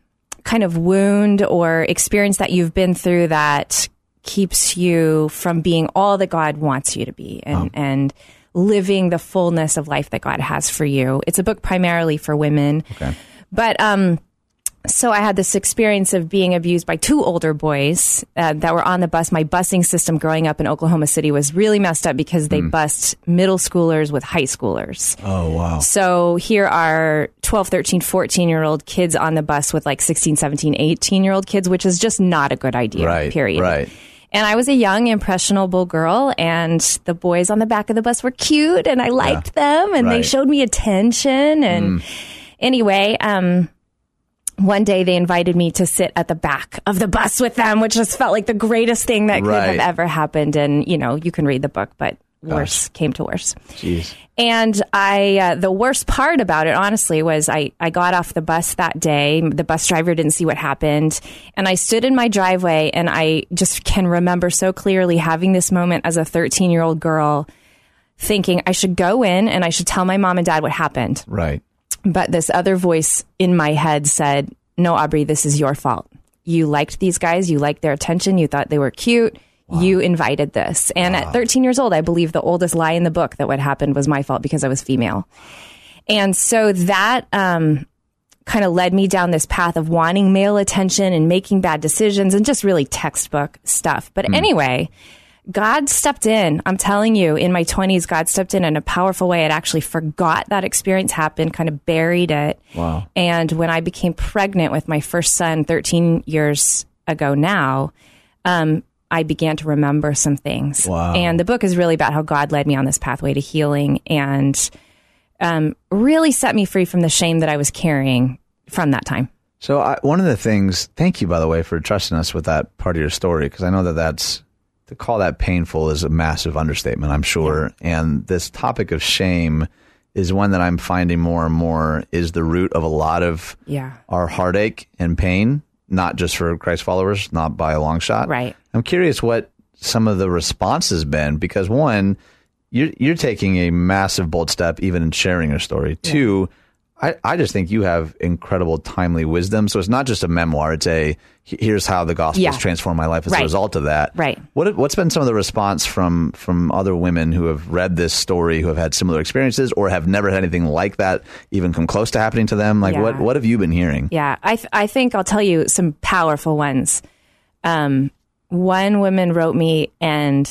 kind of wound or experience that you've been through that keeps you from being all that God wants you to be. And, um. and, living the fullness of life that God has for you. It's a book primarily for women. Okay. But um, so I had this experience of being abused by two older boys uh, that were on the bus. My busing system growing up in Oklahoma City was really messed up because they mm. bused middle schoolers with high schoolers. Oh, wow. So here are twelve, thirteen, fourteen-year-old kids on the bus with like sixteen, seventeen, eighteen-year-old kids, which is just not a good idea, right, period. Right. And I was a young, impressionable girl, and the boys on the back of the bus were cute, and I liked yeah, them, and right. they showed me attention. And mm. anyway, um, one day they invited me to sit at the back of the bus with them, which just felt like the greatest thing that right. could have ever happened. And, you know, you can read the book, but Gosh. worse came to worse. Jeez. And I, uh, the worst part about it, honestly, was I, I got off the bus that day. The bus driver didn't see what happened. And I stood in my driveway, and I just can remember so clearly having this moment as a thirteen-year-old girl thinking I should go in and I should tell my mom and dad what happened. Right. But this other voice in my head said, no, Aubrey, this is your fault. You liked these guys. You liked their attention. You thought they were cute. Wow. You invited this. And wow. at thirteen years old, I believe the oldest lie in the book that what happened was my fault because I was female. And so that um, kind of led me down this path of wanting male attention and making bad decisions and just really textbook stuff. But mm. anyway, God stepped in. I'm telling you, in my twenties, God stepped in in a powerful way. I'd actually forgot that experience happened, kind of buried it. Wow. And when I became pregnant with my first son thirteen years ago now, um, I began to remember some things. Wow. And the book is really about how God led me on this pathway to healing and um, really set me free from the shame that I was carrying from that time. So I, one of the things, thank you, by the way, for trusting us with that part of your story, because I know that that's, to call that painful is a massive understatement, I'm sure. Yeah. And this topic of shame is one that I'm finding more and more is the root of a lot of yeah. our heartache and pain. Not just for Christ followers, not by a long shot. Right. I'm curious what some of the response has been, because one, you're, you're taking a massive bold step even in sharing your story. Yeah. Two, I, I just think you have incredible timely wisdom. So it's not just a memoir. It's a, here's how the gospel has yeah. transformed my life as right. a result of that. Right. What, what's been some of the response from, from other women who have read this story, who have had similar experiences or have never had anything like that even come close to happening to them? Like yeah. what, what have you been hearing? Yeah. I, th- I think I'll tell you some powerful ones. Um, one woman wrote me and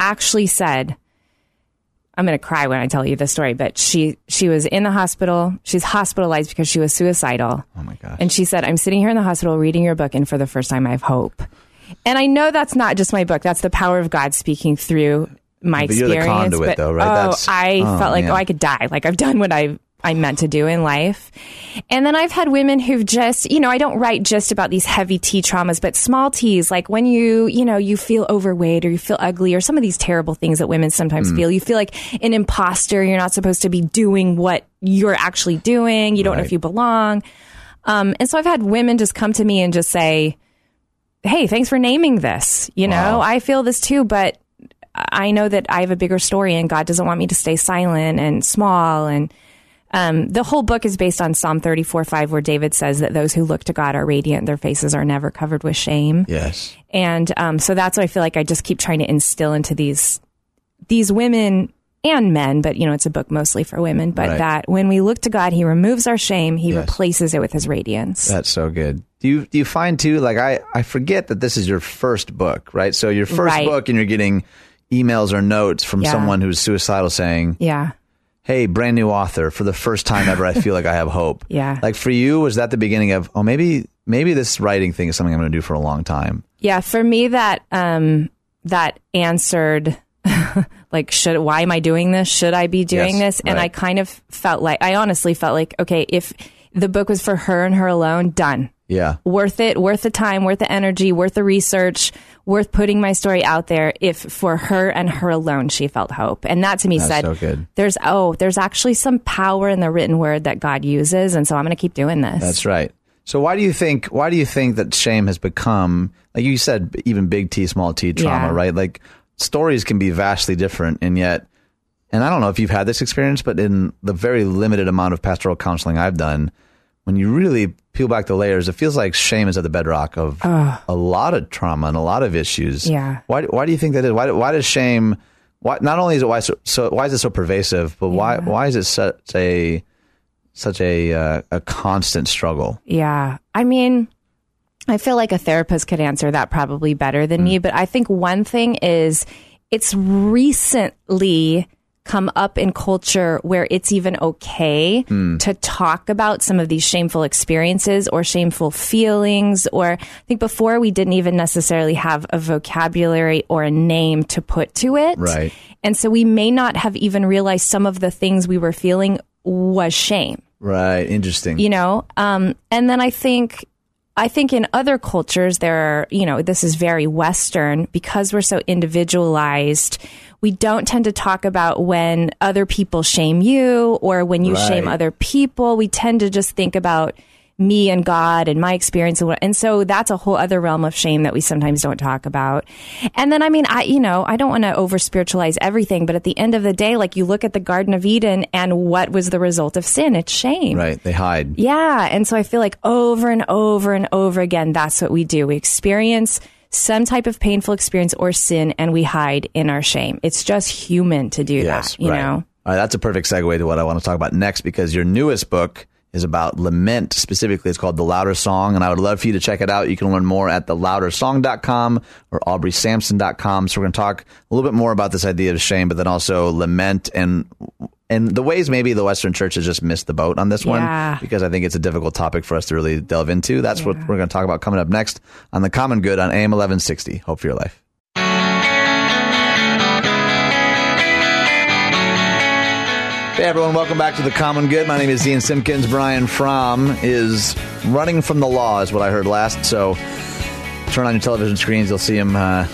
actually said, I'm going to cry when I tell you this story, but she, she was in the hospital. She's hospitalized because she was suicidal. Oh my gosh. And she said, I'm sitting here in the hospital reading your book, and for the first time I have hope. And I know that's not just my book. That's the power of God speaking through my but experience. You're the conduit, but, though, right? Oh, that's, I oh, felt like, man. oh, I could die. Like I've done what I I meant to do in life. And then I've had women who've just, you know, I don't write just about these heavy T traumas, but small T's, like when you, you know, you feel overweight or you feel ugly or some of these terrible things that women sometimes mm. feel. You feel like an imposter. You're not supposed to be doing what you're actually doing. You don't right. know if you belong. Um, and so I've had women just come to me and just say, hey, thanks for naming this. You know, wow. I feel this too, but I know that I have a bigger story and God doesn't want me to stay silent and small. And um, the whole book is based on Psalm thirty-four five, where David says that those who look to God are radiant. Their faces are never covered with shame. Yes. And um, so that's what I feel like I just keep trying to instill into these these women and men, but, you know, it's a book mostly for women, but right. that when we look to God, he removes our shame. He yes. replaces it with his radiance. That's so good. Do you, do you find too, like, I, I forget that this is your first book, right? So your first right. book, and you're getting emails or notes from yeah. someone who's suicidal saying, yeah, hey, brand new author, for the first time ever, I feel like I have hope. Yeah. Like for you, was that the beginning of, oh, maybe, maybe this writing thing is something I'm going to do for a long time? Yeah. For me, that, um, that answered like, should, why am I doing this? Should I be doing yes, this? And right. I kind of felt like, I honestly felt like, okay, if the book was for her and her alone, done. Yeah. Worth it. Worth the time, worth the energy, worth the research, worth putting my story out there. If for her and her alone, she felt hope. And that to me that's said, so good. there's, oh, there's actually some power in the written word that God uses. And so I'm going to keep doing this. That's right. So why do you think, why do you think that shame has become, like you said, even big T, small T trauma, yeah. right? Like, stories can be vastly different, and yet, and I don't know if you've had this experience, but in the very limited amount of pastoral counseling I've done, when you really peel back the layers, it feels like shame is at the bedrock of oh. a lot of trauma and a lot of issues. Yeah. Why? Why do you think that is? Why? Why does shame? Why? Not only is it why so, so why is it so pervasive, but yeah. why? Why is it such a such a uh, a constant struggle? Yeah. I mean, I feel like a therapist could answer that probably better than mm. me, but I think one thing is it's recently come up in culture where it's even okay mm. to talk about some of these shameful experiences or shameful feelings, or I think before we didn't even necessarily have a vocabulary or a name to put to it. Right. And so we may not have even realized some of the things we were feeling was shame. Right. Interesting. You know, um, and then I think... I think in other cultures, there are, you know, this is very Western, because we're so individualized, we don't tend to talk about when other people shame you or when you right. shame other people. We tend to just think about me and God and my experience. And, what, and so that's a whole other realm of shame that we sometimes don't talk about. And then, I mean, I, you know, I don't want to over spiritualize everything, but at the end of the day, like, you look at the Garden of Eden and what was the result of sin? It's shame. Right. They hide. Yeah. And so I feel like over and over and over again, that's what we do. We experience some type of painful experience or sin, and we hide in our shame. It's just human to do yes, that, you right. know? All right, that's a perfect segue to what I want to talk about next, because your newest book is about lament specifically. It's called The Louder Song, and I would love for you to check it out. You can learn more at the louder song dot com or aubrey sampson dot com. So we're going to talk a little bit more about this idea of shame, but then also lament and and the ways maybe the Western Church has just missed the boat on this yeah. one, because I think it's a difficult topic for us to really delve into. That's yeah. what we're going to talk about coming up next on The Common Good on A M eleven sixty. Hope for your life. Hey everyone, welcome back to The Common Good. My name is Ian Simpkins. Brian Fromm is running from the law is what I heard last. So turn on your television screens, you'll see him. Uh,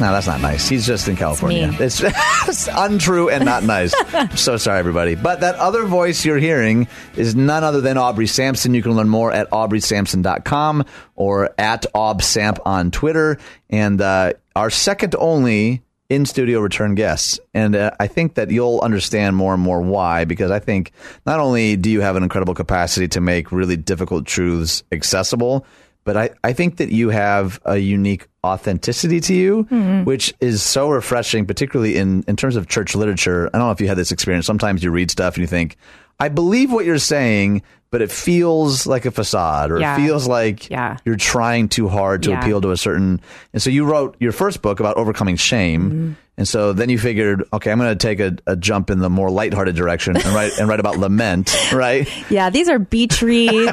no, that's not nice. He's just in California. It's, it's untrue and not nice. I'm so sorry, everybody. But that other voice you're hearing is none other than Aubrey Sampson. You can learn more at aubrey sampson dot com or at aubsamp on Twitter. And uh, our second only in-studio return guests. And uh, I think that you'll understand more and more why, because I think not only do you have an incredible capacity to make really difficult truths accessible, but I, I think that you have a unique authenticity to you, mm-hmm. which is so refreshing, particularly in, in terms of church literature. I don't know if you had this experience. Sometimes you read stuff and you think, I believe what you're saying, but it feels like a facade, or yeah. it feels like yeah. you're trying too hard to yeah. appeal to a certain. And so you wrote your first book about overcoming shame. Mm-hmm. And so then you figured, okay, I'm going to take a, a jump in the more lighthearted direction and write and write about lament, right? Yeah, these are beach reads,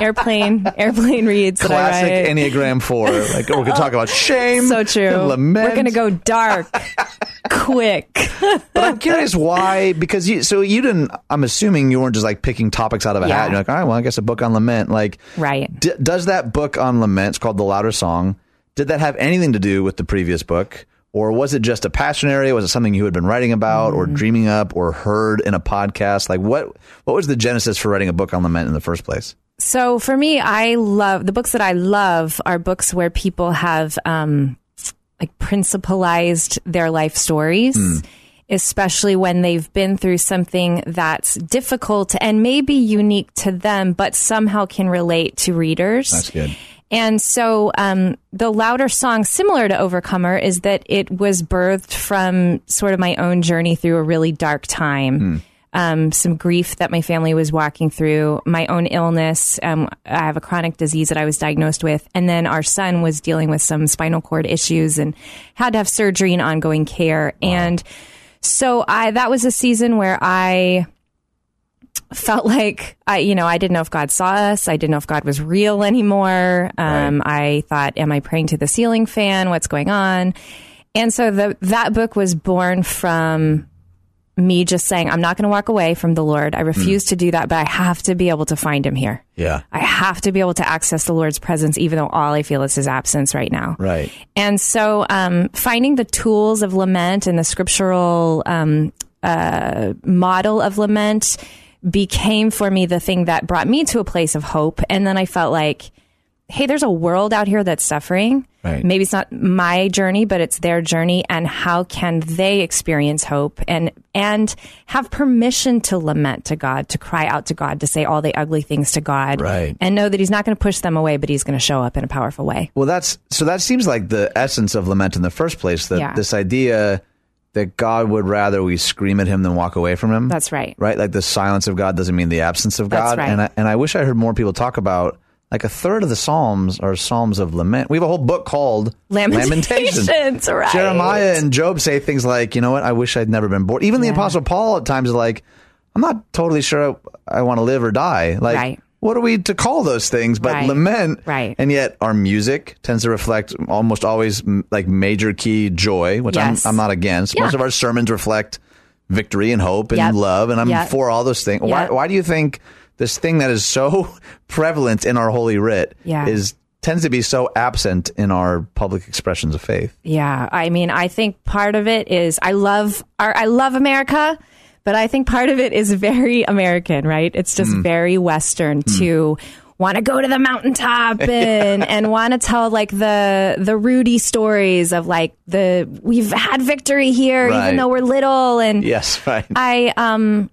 airplane airplane reads. Classic that I write. Enneagram four. Like, we're going to talk about shame. So true. And lament. We're going to go dark, quick. But I'm curious why, because you. So you didn't. I'm assuming you weren't just like picking topics out of a yeah. hat. You're like, all right, well, I guess a book on lament. Like, right? D- does that book on lament? It's called The Louder Song. Did that have anything to do with the previous book? Or was it just a passion area? Was it something you had been writing about or dreaming up or heard in a podcast? Like, what, what was the genesis for writing a book on lament in the first place? So for me, I love the books that I love are books where people have um, like principalized their life stories, mm. especially when they've been through something that's difficult and maybe unique to them, but somehow can relate to readers. That's good. And so um, The Louder Song, similar to Overcomer, is that it was birthed from sort of my own journey through a really dark time. Mm. Um, some grief that my family was walking through, my own illness. Um, I have a chronic disease that I was diagnosed with. And then our son was dealing with some spinal cord issues and had to have surgery and ongoing care. Wow. And so I that was a season where I felt like, I, you know, I didn't know if God saw us. I didn't know if God was real anymore. Um, right. I thought, am I praying to the ceiling fan? What's going on? And so the, that book was born from me just saying, I'm not going to walk away from the Lord. I refuse mm. to do that, but I have to be able to find him here. Yeah. I have to be able to access the Lord's presence, even though all I feel is his absence right now. Right. And so um, finding the tools of lament and the scriptural um, uh, model of lament became for me the thing that brought me to a place of hope. And then I felt like, hey, there's a world out here that's suffering. Right. Maybe it's not my journey, but it's their journey. And how can they experience hope and and have permission to lament to God, to cry out to God, to say all the ugly things to God, right. and know that he's not going to push them away, but he's going to show up in a powerful way. Well, that's so that seems like the essence of lament in the first place, that yeah. this idea that God would rather we scream at him than walk away from him. That's right. Right? Like the silence of God doesn't mean the absence of God. That's right. And I, and I wish I heard more people talk about, like a third of the Psalms are Psalms of lament. We have a whole book called Lamentations. Lamentations, right. Jeremiah and Job say things like, you know what, I wish I'd never been born. Even yeah. the Apostle Paul at times is like, I'm not totally sure I, I want to live or die. Like, right. what are we to call those things but right. lament? Right. And yet our music tends to reflect almost always m- like major key joy, which yes. I'm, I'm not against. Yeah. Most of our sermons reflect victory and hope and yep. love, and I'm yep. for all those things. Yep. Why, why do you think this thing that is so prevalent in our Holy Writ yeah. is tends to be so absent in our public expressions of faith? Yeah, I mean, I think part of it is I love our, I love America. But I think part of it is very American, right? It's just mm. very Western mm. to want to go to the mountaintop and, yeah. and want to tell like the the Rudy stories of like the we've had victory here, right. even though we're little. And yes, right. I um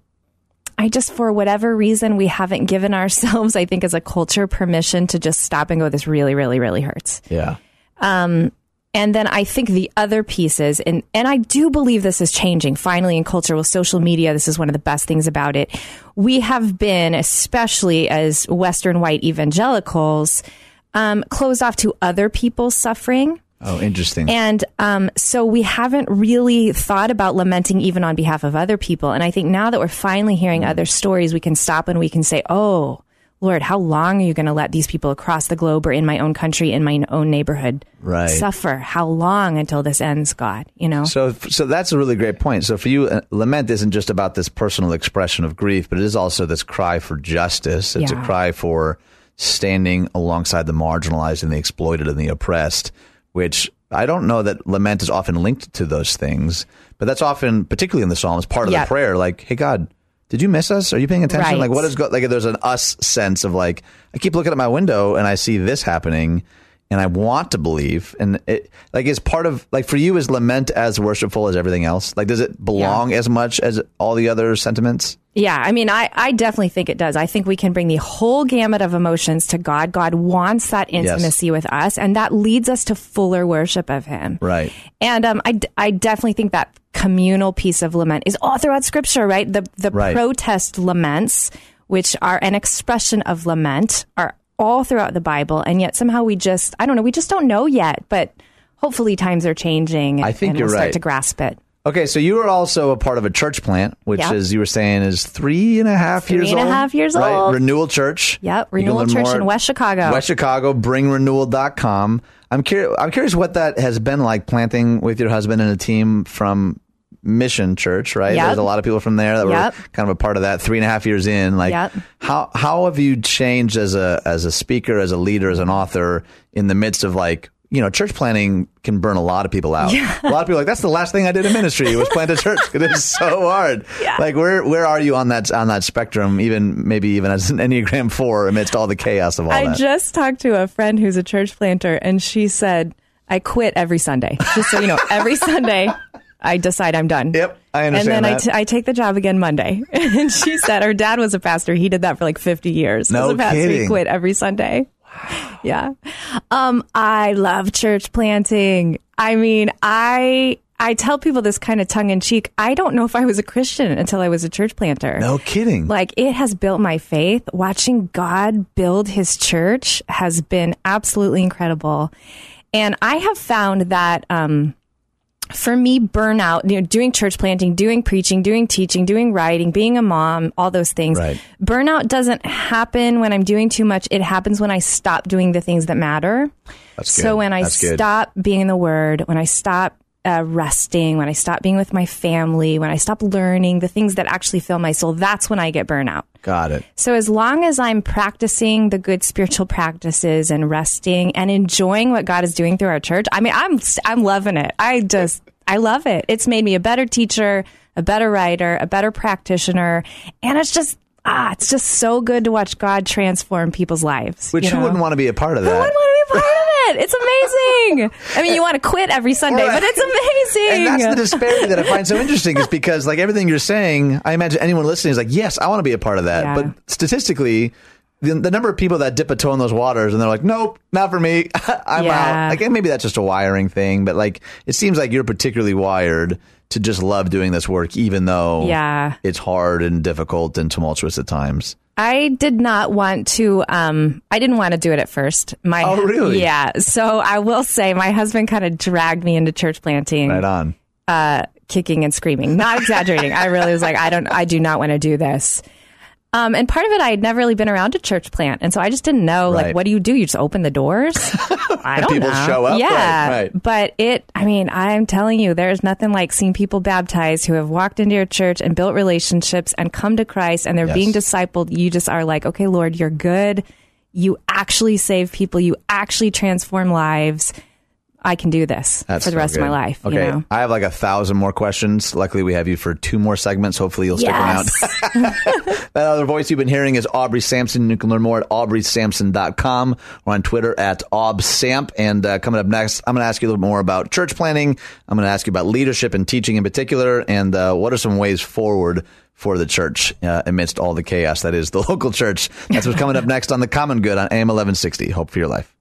I just for whatever reason we haven't given ourselves, I think, as a culture, permission to just stop and go, this really, really, really hurts. Yeah. Um. And then I think the other pieces, and, and I do believe this is changing finally in culture with social media. This is one of the best things about it. We have been, especially as Western white evangelicals, um, closed off to other people's suffering. Oh, interesting. And um, so we haven't really thought about lamenting even on behalf of other people. And I think now that we're finally hearing other stories, we can stop and we can say, oh, Lord, how long are you going to let these people across the globe or in my own country, in my own neighborhood right. suffer? How long until this ends, God? You know. So, so that's a really great point. So for you, uh, lament isn't just about this personal expression of grief, but it is also this cry for justice. It's yeah. a cry for standing alongside the marginalized and the exploited and the oppressed, which I don't know that lament is often linked to those things, but that's often, particularly in the Psalms, part of yep. the prayer, like, hey, God, did you miss us? Are you paying attention? Right. Like, what is go- like? There's an us sense of like, I keep looking at my window and I see this happening, and I want to believe. And it, like, is part of like for you is lament as worshipful as everything else? Like, does it belong yeah. as much as all the other sentiments? Yeah, I mean, I, I definitely think it does. I think we can bring the whole gamut of emotions to God. God wants that intimacy yes. with us, and that leads us to fuller worship of him. Right. And um, I, I definitely think that communal piece of lament is all throughout Scripture, right? The the right. protest laments, which are an expression of lament, are all throughout the Bible, and yet somehow we just, I don't know, we just don't know yet, but hopefully times are changing, and, I think and you're we'll start right. to grasp it. Okay, so you were also a part of a church plant, which yep. is, you were saying, is three and a half three years old. Three and a half years right? old. Renewal Church. Yep, Renewal Church in West Chicago. West Chicago, bring renewal dot com. I'm, cur- I'm curious what that has been like, planting with your husband and a team from Mission Church, right? Yep. There's a lot of people from there that yep. were kind of a part of that three and a half years in. Like, yep. how how have you changed as a as a speaker, as a leader, as an author in the midst of like you know, church planning can burn a lot of people out. Yeah. A lot of people are like, that's the last thing I did in ministry was plant a church. It is so hard. Yeah. Like, where where are you on that on that spectrum, even maybe even as an Enneagram four amidst all the chaos of all I that? I just talked to a friend who's a church planter, and she said, I quit every Sunday. Just so you know, every Sunday I decide I'm done. Yep, I understand. And then that. I, t- I take the job again Monday. And she said her dad was a pastor. He did that for like fifty years. No as a pastor, kidding. He quit every Sunday. Yeah. Um, I love church planting. I mean, I I tell people this kind of tongue in cheek. I don't know if I was a Christian until I was a church planter. No kidding. Like, it has built my faith. Watching God build his church has been absolutely incredible. And I have found that um, for me, burnout, you know, doing church planting, doing preaching, doing teaching, doing writing, being a mom, all those things. Right. Burnout doesn't happen when I'm doing too much. It happens when I stop doing the things that matter. That's good. So when I That's stop good. being in the Word, when I stop uh, resting, when I stop being with my family, when I stop learning the things that actually fill my soul, that's when I get burnout. Got it. So as long as I'm practicing the good spiritual practices and resting and enjoying what God is doing through our church, I mean, I'm I'm loving it. I just, I love it. It's made me a better teacher, a better writer, a better practitioner. And it's just, ah, it's just so good to watch God transform people's lives. Which you know? Who wouldn't want to be a part of that? Who wouldn't want to be a part of it? It's amazing. I mean, you want to quit every Sunday, right. But it's amazing. And that's the disparity that I find so interesting is because like everything you're saying, I imagine anyone listening is like, yes, I want to be a part of that. Yeah. But statistically, the, the number of people that dip a toe in those waters and they're like, nope, not for me. I'm yeah. out. Like, maybe that's just a wiring thing, but like, it seems like you're particularly wired to just love doing this work, even though yeah. it's hard and difficult and tumultuous at times. I did not want to, um, I didn't want to do it at first. My, oh, really? Yeah. So I will say my husband kind of dragged me into church planting. Right on. Uh, kicking and screaming. Not exaggerating. I really was like, I don't, I do not want to do this. Um, and part of it, I had never really been around a church plant. And so I just didn't know, right. like, what do you do? You just open the doors? I don't people know. People show up. Yeah. Right, right. But it, I mean, I'm telling you, there's nothing like seeing people baptized who have walked into your church and built relationships and come to Christ and they're yes. being discipled. You just are like, okay, Lord, you're good. You actually save people. You actually transform lives. I can do this That's for the rest so of my life. Okay. You know? I have like a thousand more questions. Luckily, we have you for two more segments. Hopefully, you'll stick yes. around. That other voice you've been hearing is Aubrey Sampson. You can learn more at aubrey sampson dot com or on Twitter at aubsamp. And uh, coming up next, I'm going to ask you a little more about church planning. I'm going to ask you about leadership and teaching in particular. And uh, what are some ways forward for the church uh, amidst all the chaos that is the local church? That's what's coming up next on The Common Good on A M eleven sixty. Hope for your life.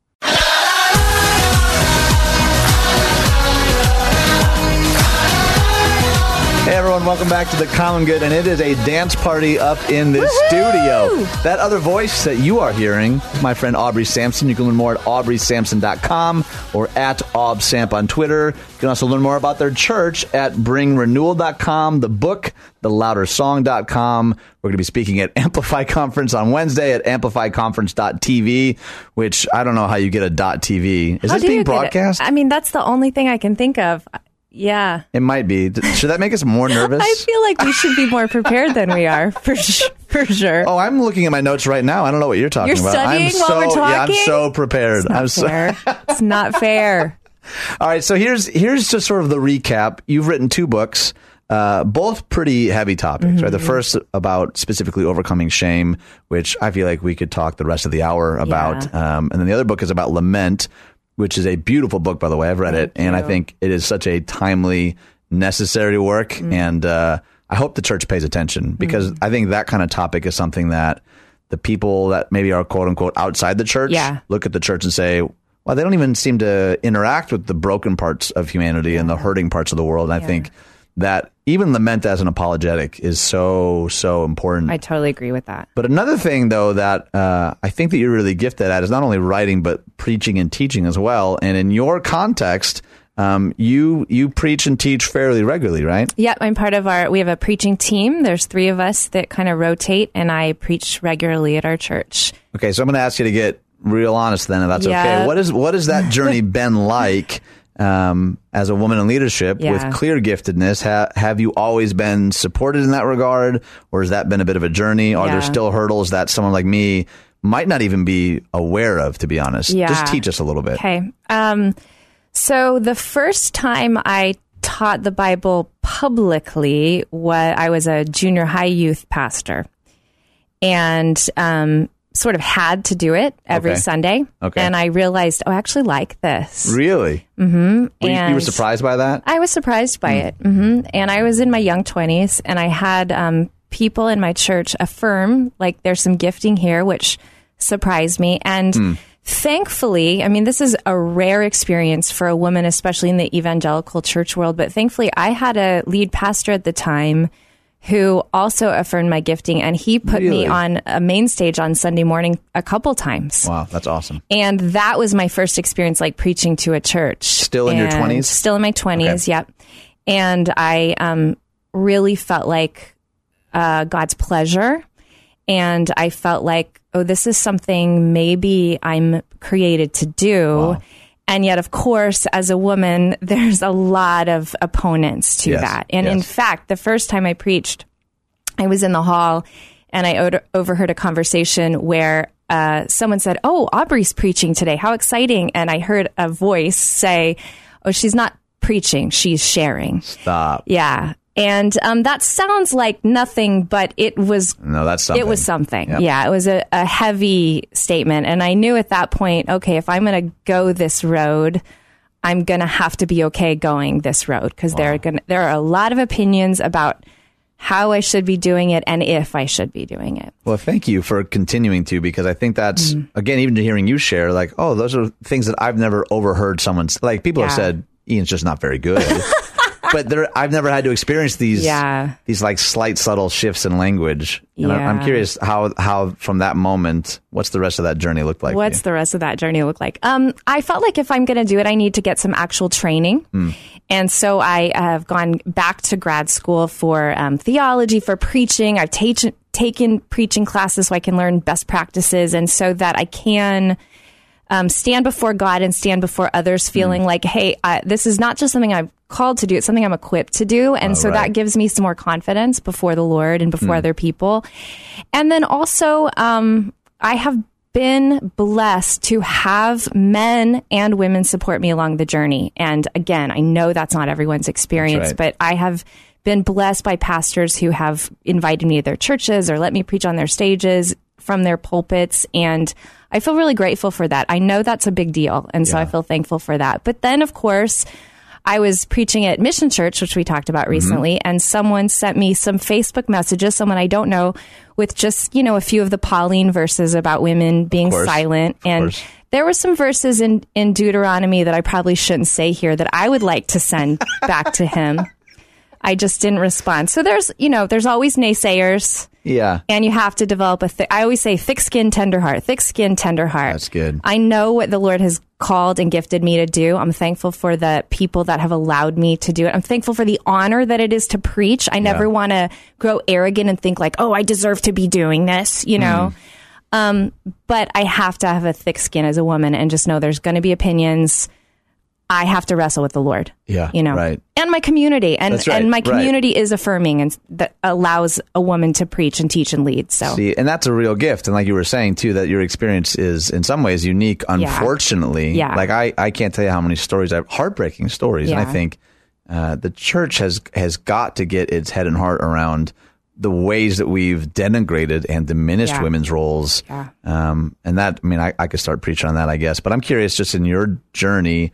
Hey everyone, welcome back to The Common Good, and it is a dance party up in this Woo-hoo! Studio. That other voice that you are hearing is my friend Aubrey Sampson. You can learn more at aubrey sampson dot com or at aubsamp on Twitter. You can also learn more about their church at bring renewal dot com, the book, the louder song dot com. We're going to be speaking at Amplified Conference on Wednesday at amplified conference dot t v, which I don't know how you get a .tv. Is how this being broadcast? I mean, that's the only thing I can think of. Yeah. It might be. Should that make us more nervous? I feel like we should be more prepared than we are, for sure. For sure. Oh, I'm looking at my notes right now. I don't know what you're talking you're about. You're studying I'm while so, we're talking? Yeah, I'm so prepared. It's not I'm fair. So- it's not fair. All right, so here's here's just sort of the recap. You've written two books, uh, both pretty heavy topics, mm-hmm. right? The first about specifically overcoming shame, which I feel like we could talk the rest of the hour about. Yeah. Um, and then the other book is about lament, which is a beautiful book, by the way. I've read Thank it, you. And I think it is such a timely, necessary work. Mm. And uh, I hope the church pays attention, because mm. I think that kind of topic is something that the people that maybe are quote-unquote outside the church yeah. look at the church and say, well, they don't even seem to interact with the broken parts of humanity yeah. and the hurting parts of the world. And yeah. I think that even lament as an apologetic is so, so important. I totally agree with that. But another thing, though, that uh, I think that you're really gifted at is not only writing, but preaching and teaching as well. And in your context, um, you you preach and teach fairly regularly, right? Yeah, I'm part of our, we have a preaching team. There's three of us that kind of rotate, and I preach regularly at our church. Okay, so I'm going to ask you to get real honest then, if that's yeah. okay. What is, what has that journey been like? Um, as a woman in leadership yeah. with clear giftedness, ha- have you always been supported in that regard, or has that been a bit of a journey? Are yeah. there still hurdles that someone like me might not even be aware of, to be honest. Yeah. Just teach us a little bit. Okay. Um, so the first time I taught the Bible publicly, what I was a junior high youth pastor, and um, sort of had to do it every okay. Sunday. Okay. And I realized, oh, I actually like this. Really? Mm-hmm. Well, and you were surprised by that? I was surprised by mm. it. Mm-hmm. And I was in my young twenties, and I had um, people in my church affirm, like, there's some gifting here, which surprised me. And mm. thankfully, I mean, this is a rare experience for a woman, especially in the evangelical church world. But thankfully, I had a lead pastor at the time who also affirmed my gifting, and he put really? me on a main stage on Sunday morning a couple times. Wow, that's awesome. And that was my first experience, like, preaching to a church. Still in and your twenties? Still in my twenties, okay. Yep. And I um, really felt like uh, God's pleasure, and I felt like, oh, this is something maybe I'm created to do. Wow. And yet, of course, as a woman, there's a lot of opponents to yes, that. And yes. in fact, the first time I preached, I was in the hall and I overheard a conversation where uh, someone said, oh, Aubrey's preaching today. How exciting. And I heard a voice say, oh, she's not preaching. She's sharing. Stop. Yeah. And um, that sounds like nothing, but it was no, that's something. It was something. Yep. Yeah, it was a, a heavy statement. And I knew at that point, okay, if I'm going to go this road, I'm going to have to be okay going this road, because wow. there are gonna, there are a lot of opinions about how I should be doing it and if I should be doing it. Well, thank you for continuing to, because I think that's, mm-hmm. again, even hearing you share, like, oh, those are things that I've never overheard someone's, like, people yeah. have said, Ian's just not very good. But there, I've never had to experience these, yeah. these like slight subtle shifts in language. And yeah. I'm curious how, how from that moment, what's the rest of that journey look like? What's the rest of that journey look like? Um, I felt like if I'm going to do it, I need to get some actual training. Mm. And so I have gone back to grad school for um, theology, for preaching. I've ta- taken preaching classes so I can learn best practices, and so that I can Um, stand before God and stand before others feeling mm. like, hey, uh, this is not just something I'm called to do, it's something I'm equipped to do. And oh, so right. that gives me some more confidence before the Lord and before mm. other people. And then also, um, I have been blessed to have men and women support me along the journey. And again, I know that's not everyone's experience, that's right. but I have been blessed by pastors who have invited me to their churches or let me preach on their stages from their pulpits, and I feel really grateful for that. I know that's a big deal, and so yeah. I feel thankful for that. But then, of course, I was preaching at Mission Church, which we talked about recently, mm-hmm. and someone sent me some Facebook messages, someone I don't know, with just, you know, a few of the Pauline verses about women being silent. And there were some verses in, in Deuteronomy that I probably shouldn't say here that I would like to send back to him. I just didn't respond. So there's, you know, there's always naysayers. Yeah. And you have to develop a thick, I always say thick skin, tender heart, thick skin, tender heart. That's good. I know what the Lord has called and gifted me to do. I'm thankful for the people that have allowed me to do it. I'm thankful for the honor that it is to preach. I yeah. never want to grow arrogant and think like, oh, I deserve to be doing this, you know? Mm. Um, but I have to have a thick skin as a woman and just know there's going to be opinions. I have to wrestle with the Lord, yeah, you know, right. and my community, and right, and my community right. is affirming, and that allows a woman to preach and teach and lead. So, see, and that's a real gift. And like you were saying too, that your experience is in some ways unique. Unfortunately, yeah. Yeah. like I, I can't tell you how many stories I have, heartbreaking stories, yeah. and I think uh, the church has has got to get its head and heart around the ways that we've denigrated and diminished yeah. women's roles. Yeah. Um, and that, I mean, I, I could start preaching on that, I guess. But I'm curious, just in your journey,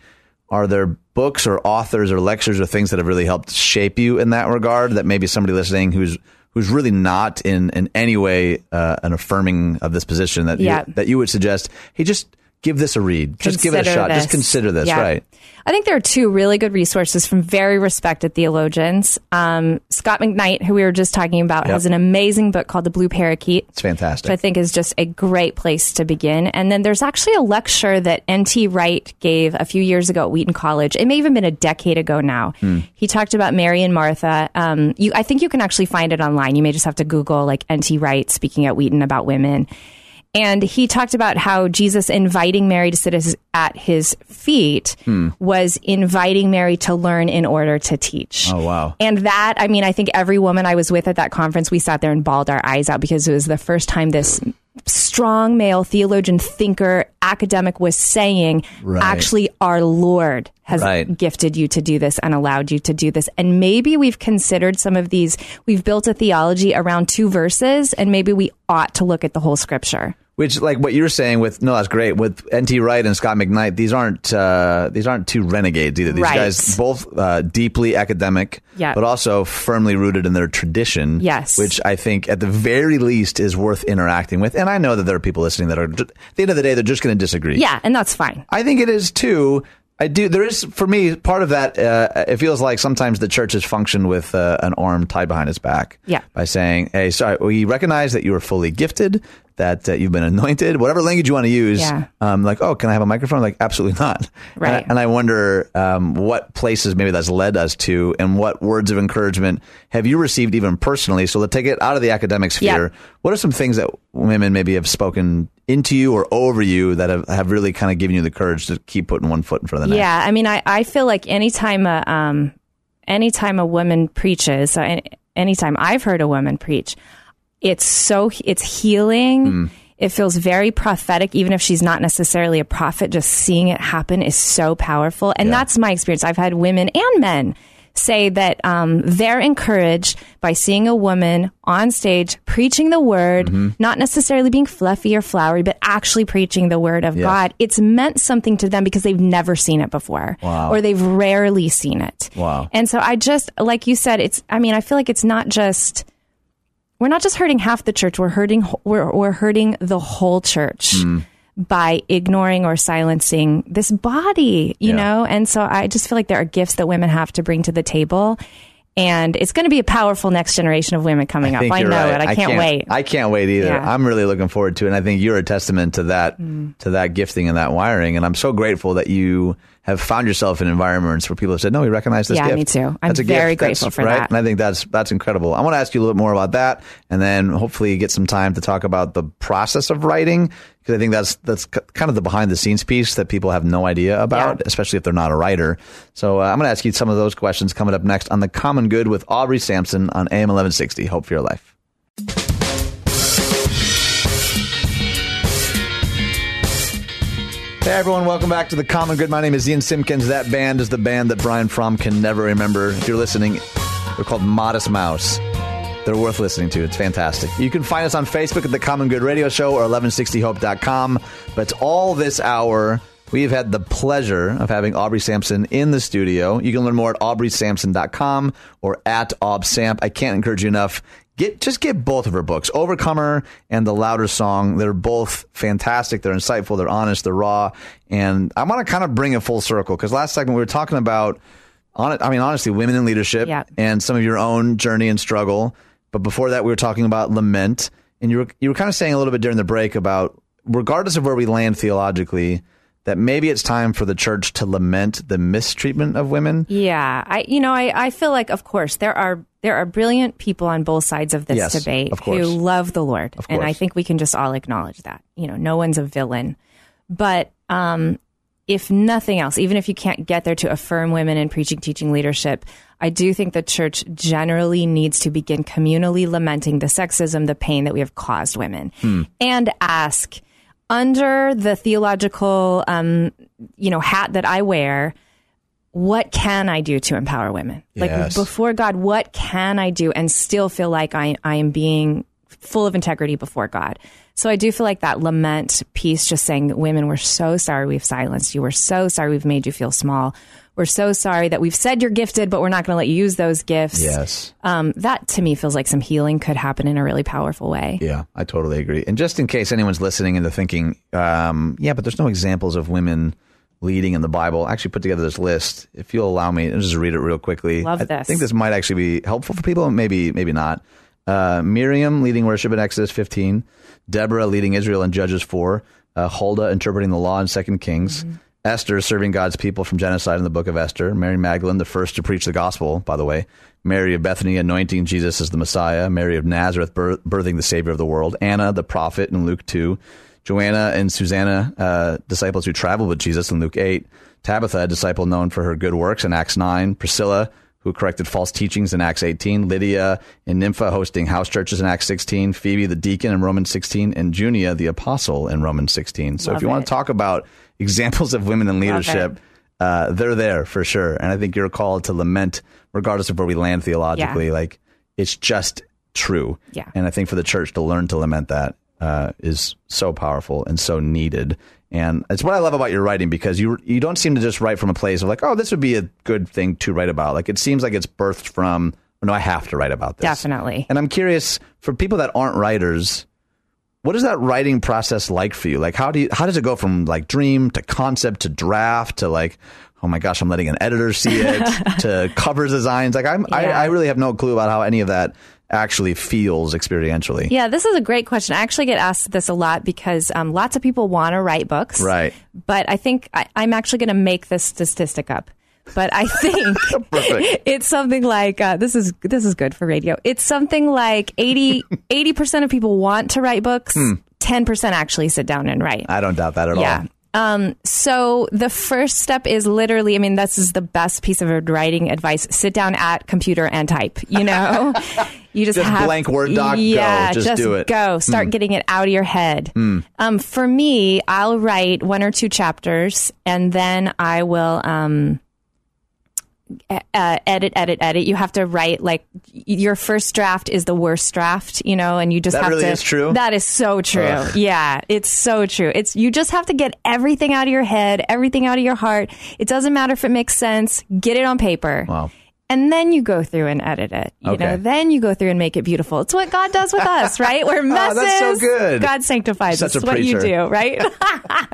are there books or authors or lectures or things that have really helped shape you in that regard, that maybe somebody listening who's who's really not in, in any way uh, an affirming of this position, that yeah. you, that you would suggest, hey, just give this a read, consider just give it a shot, this. just consider this, yeah. right? I think there are two really good resources from very respected theologians. Um, Scott McKnight, who we were just talking about, yep. has an amazing book called The Blue Parakeet. It's fantastic. Which I think is just a great place to begin. And then there's actually a lecture that N T Wright gave a few years ago at Wheaton College. It may have even been a decade ago now. Hmm. He talked about Mary and Martha. Um, you, I think you can actually find it online. You may just have to Google like N T Wright speaking at Wheaton about women. And he talked about how Jesus inviting Mary to sit at his feet hmm. was inviting Mary to learn in order to teach. Oh, wow. And that, I mean, I think every woman I was with at that conference, we sat there and bawled our eyes out, because it was the first time this strong male theologian, thinker, academic was saying, right. actually our Lord has right. gifted you to do this and allowed you to do this. And maybe we've considered some of these, we've built a theology around two verses, and maybe we ought to look at the whole scripture. Which, like what you're saying with, no, that's great, with N T Wright and Scott McKnight, these aren't uh, these aren't two renegades either. These right. guys, both uh, deeply academic, yep. but also firmly rooted in their tradition, yes. which I think at the very least is worth interacting with. And I know that there are people listening that are, at the end of the day, they're just going to disagree. Yeah, and that's fine. I think it is too. I do. There is, for me, part of that, uh, it feels like sometimes the church has functioned with uh, an arm tied behind its back yeah. by saying, hey, sorry, we recognize that you are fully gifted, that uh, you've been anointed, whatever language you want to use. Yeah. Um, like, oh, can I have a microphone? Like, absolutely not. Right. And I, and I wonder um, what places maybe that's led us to, and what words of encouragement have you received even personally? So let's take it out of the academic sphere. Yeah. What are some things that women maybe have spoken into you or over you that have, have really kind of given you the courage to keep putting one foot in front of the next? Yeah. I mean, I, I feel like anytime a, um, anytime a woman preaches, so any, anytime I've heard a woman preach, it's so, it's healing. Mm. It feels very prophetic, even if she's not necessarily a prophet, just seeing it happen is so powerful. And yeah. that's my experience. I've had women and men say that um, they're encouraged by seeing a woman on stage preaching the word, mm-hmm. not necessarily being fluffy or flowery, but actually preaching the word of yes. God. It's meant something to them because they've never seen it before, wow. or they've rarely seen it. Wow. And so I just, like you said, it's, I mean, I feel like it's not just, we're not just hurting half the church, we're hurting, we're, we're hurting the whole church. Mm. By ignoring or silencing this body, you yeah. know? And so I just feel like there are gifts that women have to bring to the table. And it's going to be a powerful next generation of women coming I up. I know right. it. I, I can't, can't wait. I can't wait either. Yeah. I'm really looking forward to it. And I think you're a testament to that, mm. to that gifting and that wiring. And I'm so grateful that you have found yourself in environments where people have said, no, we recognize this yeah, gift. Yeah, me too. I'm that's very gift. grateful that's, for right? that. And I think that's that's incredible. I want to ask you a little bit more about that, and then hopefully get some time to talk about the process of writing, because I think that's that's kind of the behind-the-scenes piece that people have no idea about, yeah. especially if they're not a writer. So uh, I'm going to ask you some of those questions coming up next on The Common Good with Aubrey Sampson on A M eleven sixty. Hope for your life. Hey everyone, welcome back to The Common Good. My name is Ian Simkins. That band is the band that Brian Fromm can never remember. If you're listening, they're called Modest Mouse. They're worth listening to. It's fantastic. You can find us on Facebook at The Common Good Radio Show or eleven sixty hope dot com. But all this hour, we've had the pleasure of having Aubrey Sampson in the studio. You can learn more at aubrey sampson dot com or at aubsamp. I can't encourage you enough. Get just get both of her books, Overcomer and The Louder Song. They're both fantastic. They're insightful. They're honest. They're raw. And I want to kind of bring it full circle, because last segment we were talking about, on, I mean, honestly, women in leadership yeah. and some of your own journey and struggle. But before that, we were talking about lament. And you were you were kind of saying a little bit during the break about, regardless of where we land theologically, that maybe it's time for the church to lament the mistreatment of women. Yeah. I, you know, I, I feel like, of course, there are there are brilliant people on both sides of this yes, debate who love the Lord. And I think we can just all acknowledge that, you know, no one's a villain. But um, if nothing else, even if you can't get there to affirm women in preaching, teaching, leadership, I do think the church generally needs to begin communally lamenting the sexism, the pain that we have caused women, hmm. and ask, under the theological, um, you know, hat that I wear, what can I do to empower women? Yes. Like, before God, what can I do and still feel like I, I am being full of integrity before God? So I do feel like that lament piece, just saying, women, we're so sorry we've silenced you. We're so sorry we've made you feel small. We're so sorry that we've said you're gifted, but we're not going to let you use those gifts. Yes. Um, that, to me, feels like some healing could happen in a really powerful way. Yeah, I totally agree. And just in case anyone's listening and they're thinking, um, yeah, but there's no examples of women leading in the Bible, I actually put together this list. If you'll allow me, I'll just read it real quickly. Love this. I think this might actually be helpful for people. Maybe, maybe not. Uh, Miriam leading worship in Exodus fifteen. Deborah leading Israel in Judges four. Uh, Huldah interpreting the law in Second Kings. Mm-hmm. Esther serving God's people from genocide in the book of Esther. Mary Magdalene, the first to preach the gospel, by the way. Mary of Bethany anointing Jesus as the Messiah. Mary of Nazareth birth- birthing the Savior of the world. Anna, the prophet, in Luke two. Joanna and Susanna, uh, disciples who traveled with Jesus in Luke eight. Tabitha, a disciple known for her good works in Acts nine. Priscilla, who corrected false teachings in Acts eighteen, Lydia and Nympha hosting house churches in Acts sixteen, Phoebe the deacon in Romans sixteen, and Junia the apostle in Romans sixteen. So Love if you it. want to talk about examples of women in leadership, uh, they're there for sure. And I think you're called to lament, regardless of where we land theologically, yeah. like it's just true. Yeah. And I think for the church to learn to lament that uh, is so powerful and so needed. And it's what I love about your writing, because you you don't seem to just write from a place of like, oh, this would be a good thing to write about. Like, it seems like it's birthed from, no, I have to write about this. Definitely. And I'm curious, for people that aren't writers, what is that writing process like for you? Like, how do you, how does it go from like dream to concept to draft to like, oh my gosh, I'm letting an editor see it to covers designs? Like, I'm, yeah. I, I really have no clue about how any of that actually feels experientially. Yeah, this is a great question. I actually get asked this a lot because um, lots of people want to write books. Right. But I think I, I'm actually going to make this statistic up. But I think it's something like, uh, this is this is good for radio. It's something like eighty percent of people want to write books. Hmm. ten percent actually sit down and write. I don't doubt that at yeah. all. Um, so the first step is literally, I mean, this is the best piece of writing advice. Sit down at computer and type, you know, you just, just have blank Word doc. Yeah, go. Just, just do it. Go start mm. getting it out of your head. Mm. Um, for me, I'll write one or two chapters and then I will, um, Uh, edit, edit, edit. You have to write like your first draft is the worst draft, you know, and you just that have really to. That really is true. That is so true. Ugh. Yeah, it's so true. It's you just have to get everything out of your head, everything out of your heart. It doesn't matter if it makes sense. Get it on paper. Wow. And then you go through and edit it. You okay. know, then you go through and make it beautiful. It's what God does with us, right? We're messes. Oh, that's so good. God sanctifies. Such a preacher. It's what you do, right?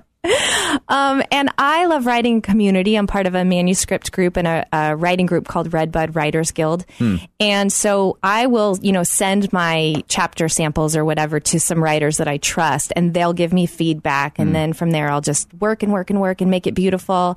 Um, and I love writing community. I'm part of a manuscript group and a, a writing group called Redbud Writers Guild. Hmm. And so I will, you know, send my chapter samples or whatever to some writers that I trust and they'll give me feedback. And hmm. then from there, I'll just work and work and work and make it beautiful.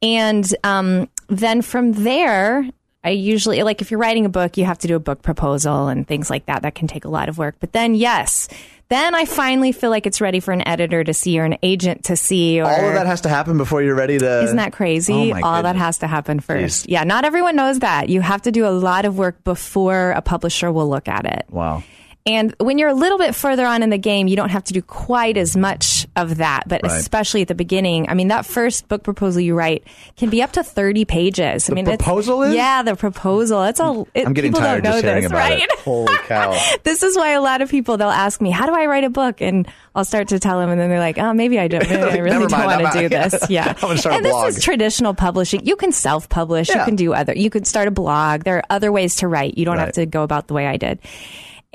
And um, then from there, I usually, like if you're writing a book, you have to do a book proposal and things like that. That can take a lot of work. But then, yes, then I finally feel like it's ready for an editor to see or an agent to see. Or, all of that has to happen before you're ready to. Isn't that crazy? Oh my all goodness. That has to happen first. Jeez. Yeah, not everyone knows that. You have to do a lot of work before a publisher will look at it. Wow. And when you're a little bit further on in the game, you don't have to do quite as much of that. But right. especially at the beginning, I mean, that first book proposal you write can be up to thirty pages. I the mean, proposal it's, is? Yeah, the proposal. It's all. It, I'm getting people tired don't just know hearing this, about right? it. Holy cow. This is why a lot of people, they'll ask me, how do I write a book? And I'll start to tell them. And then they're like, oh, maybe I don't, maybe like, I really don't mind, want to do this. Yeah. I'm gonna start and a blog. This is traditional publishing. You can self-publish. Yeah. You can do other. You can start a blog. There are other ways to write. You don't right. have to go about the way I did.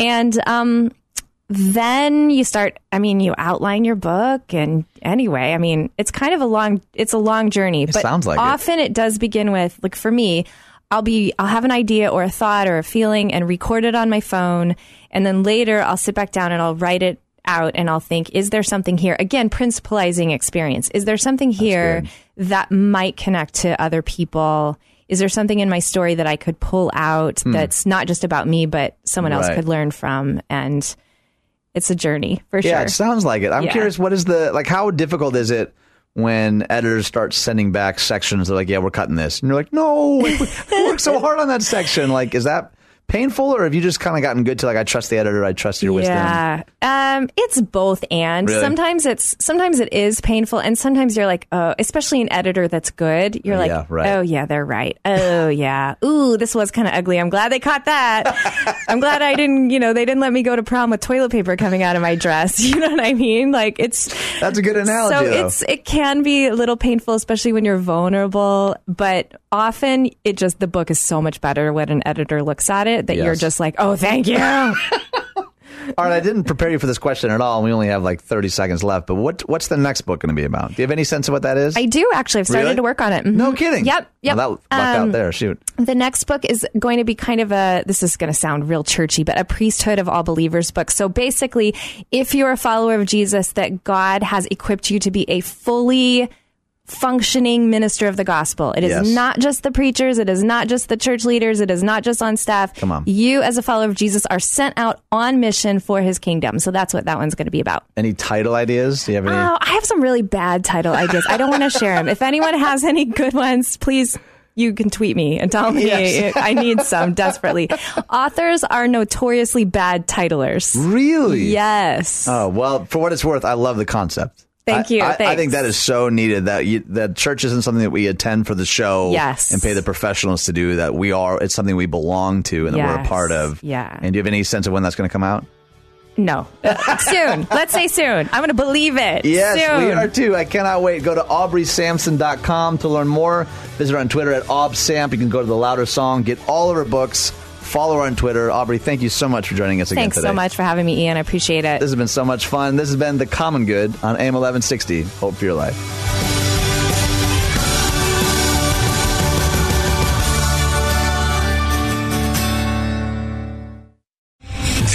And um, then you start, I mean, you outline your book. And anyway, I mean, it's kind of a long, it's a long journey. It but sounds like often it. it does begin with, like for me, I'll be, I'll have an idea or a thought or a feeling and record it on my phone. And then later I'll sit back down and I'll write it out and I'll think, is there something here? Again, principalizing experience. Is there something here that might connect to other people? Is there something in my story that I could pull out hmm. that's not just about me, but someone else right. could learn from? And it's a journey for yeah, sure. Yeah, it sounds like it. I'm yeah. curious, what is the, like, how difficult is it when editors start sending back sections? They're like, yeah, we're cutting this. And you're like, no, we worked so hard on that section. Like, is that painful, or have you just kind of gotten good to like, I trust the editor, I trust your wisdom? Yeah, um, it's both and. Really? Sometimes it's sometimes it is painful, and sometimes you're like, oh, especially an editor that's good, you're like, yeah, right. oh yeah, they're right. Oh yeah, ooh, this was kind of ugly. I'm glad they caught that. I'm glad I didn't, you know, they didn't let me go to prom with toilet paper coming out of my dress. You know what I mean? Like it's that's a good analogy. So though. it's it can be a little painful, especially when you're vulnerable, but often it just the book is so much better when an editor looks at it. That yes. you're just like, oh, thank you. All right, I didn't prepare you for this question at all. We only have like thirty seconds left. But what what's the next book going to be about? Do you have any sense of what that is? I do, actually. I've started really? to work on it. Mm-hmm. No kidding. Yep. Yep. Well, that lucked um, out there. Shoot. The next book is going to be kind of a, this is going to sound real churchy, but a priesthood of all believers book. So basically, if you're a follower of Jesus, that God has equipped you to be a fully functioning minister of the gospel. It is yes. not just the preachers. It is not just the church leaders. It is not just on staff. Come on. You, as a follower of Jesus, are sent out on mission for his kingdom. So that's what that one's going to be about. Any title ideas? Do you have any? Oh, I have some really bad title ideas. I don't want to share them. If anyone has any good ones, please you can tweet me and tell me yes. I need some desperately. Authors are notoriously bad titlers. Really? Yes. Oh, well, for what it's worth, I love the concept. Thank you. I, I, I think that is so needed, that you, that church isn't something that we attend for the show yes. and pay the professionals to do, that we are. It's something we belong to and that yes. we're a part of. Yeah. And do you have any sense of when that's going to come out? No. Soon. Let's say soon. I'm going to believe it. Yes, soon. We are too. I cannot wait. Go to aubrey sampson dot com to learn more. Visit her on Twitter at aubsamp. You can go to The Louder Song. Get all of her books. Follow her on Twitter. Aubrey, thank you so much for joining us again Thanks today. Thanks so much for having me, Ian. I appreciate it. This has been so much fun. This has been The Common Good on A M eleven sixty. Hope for your life.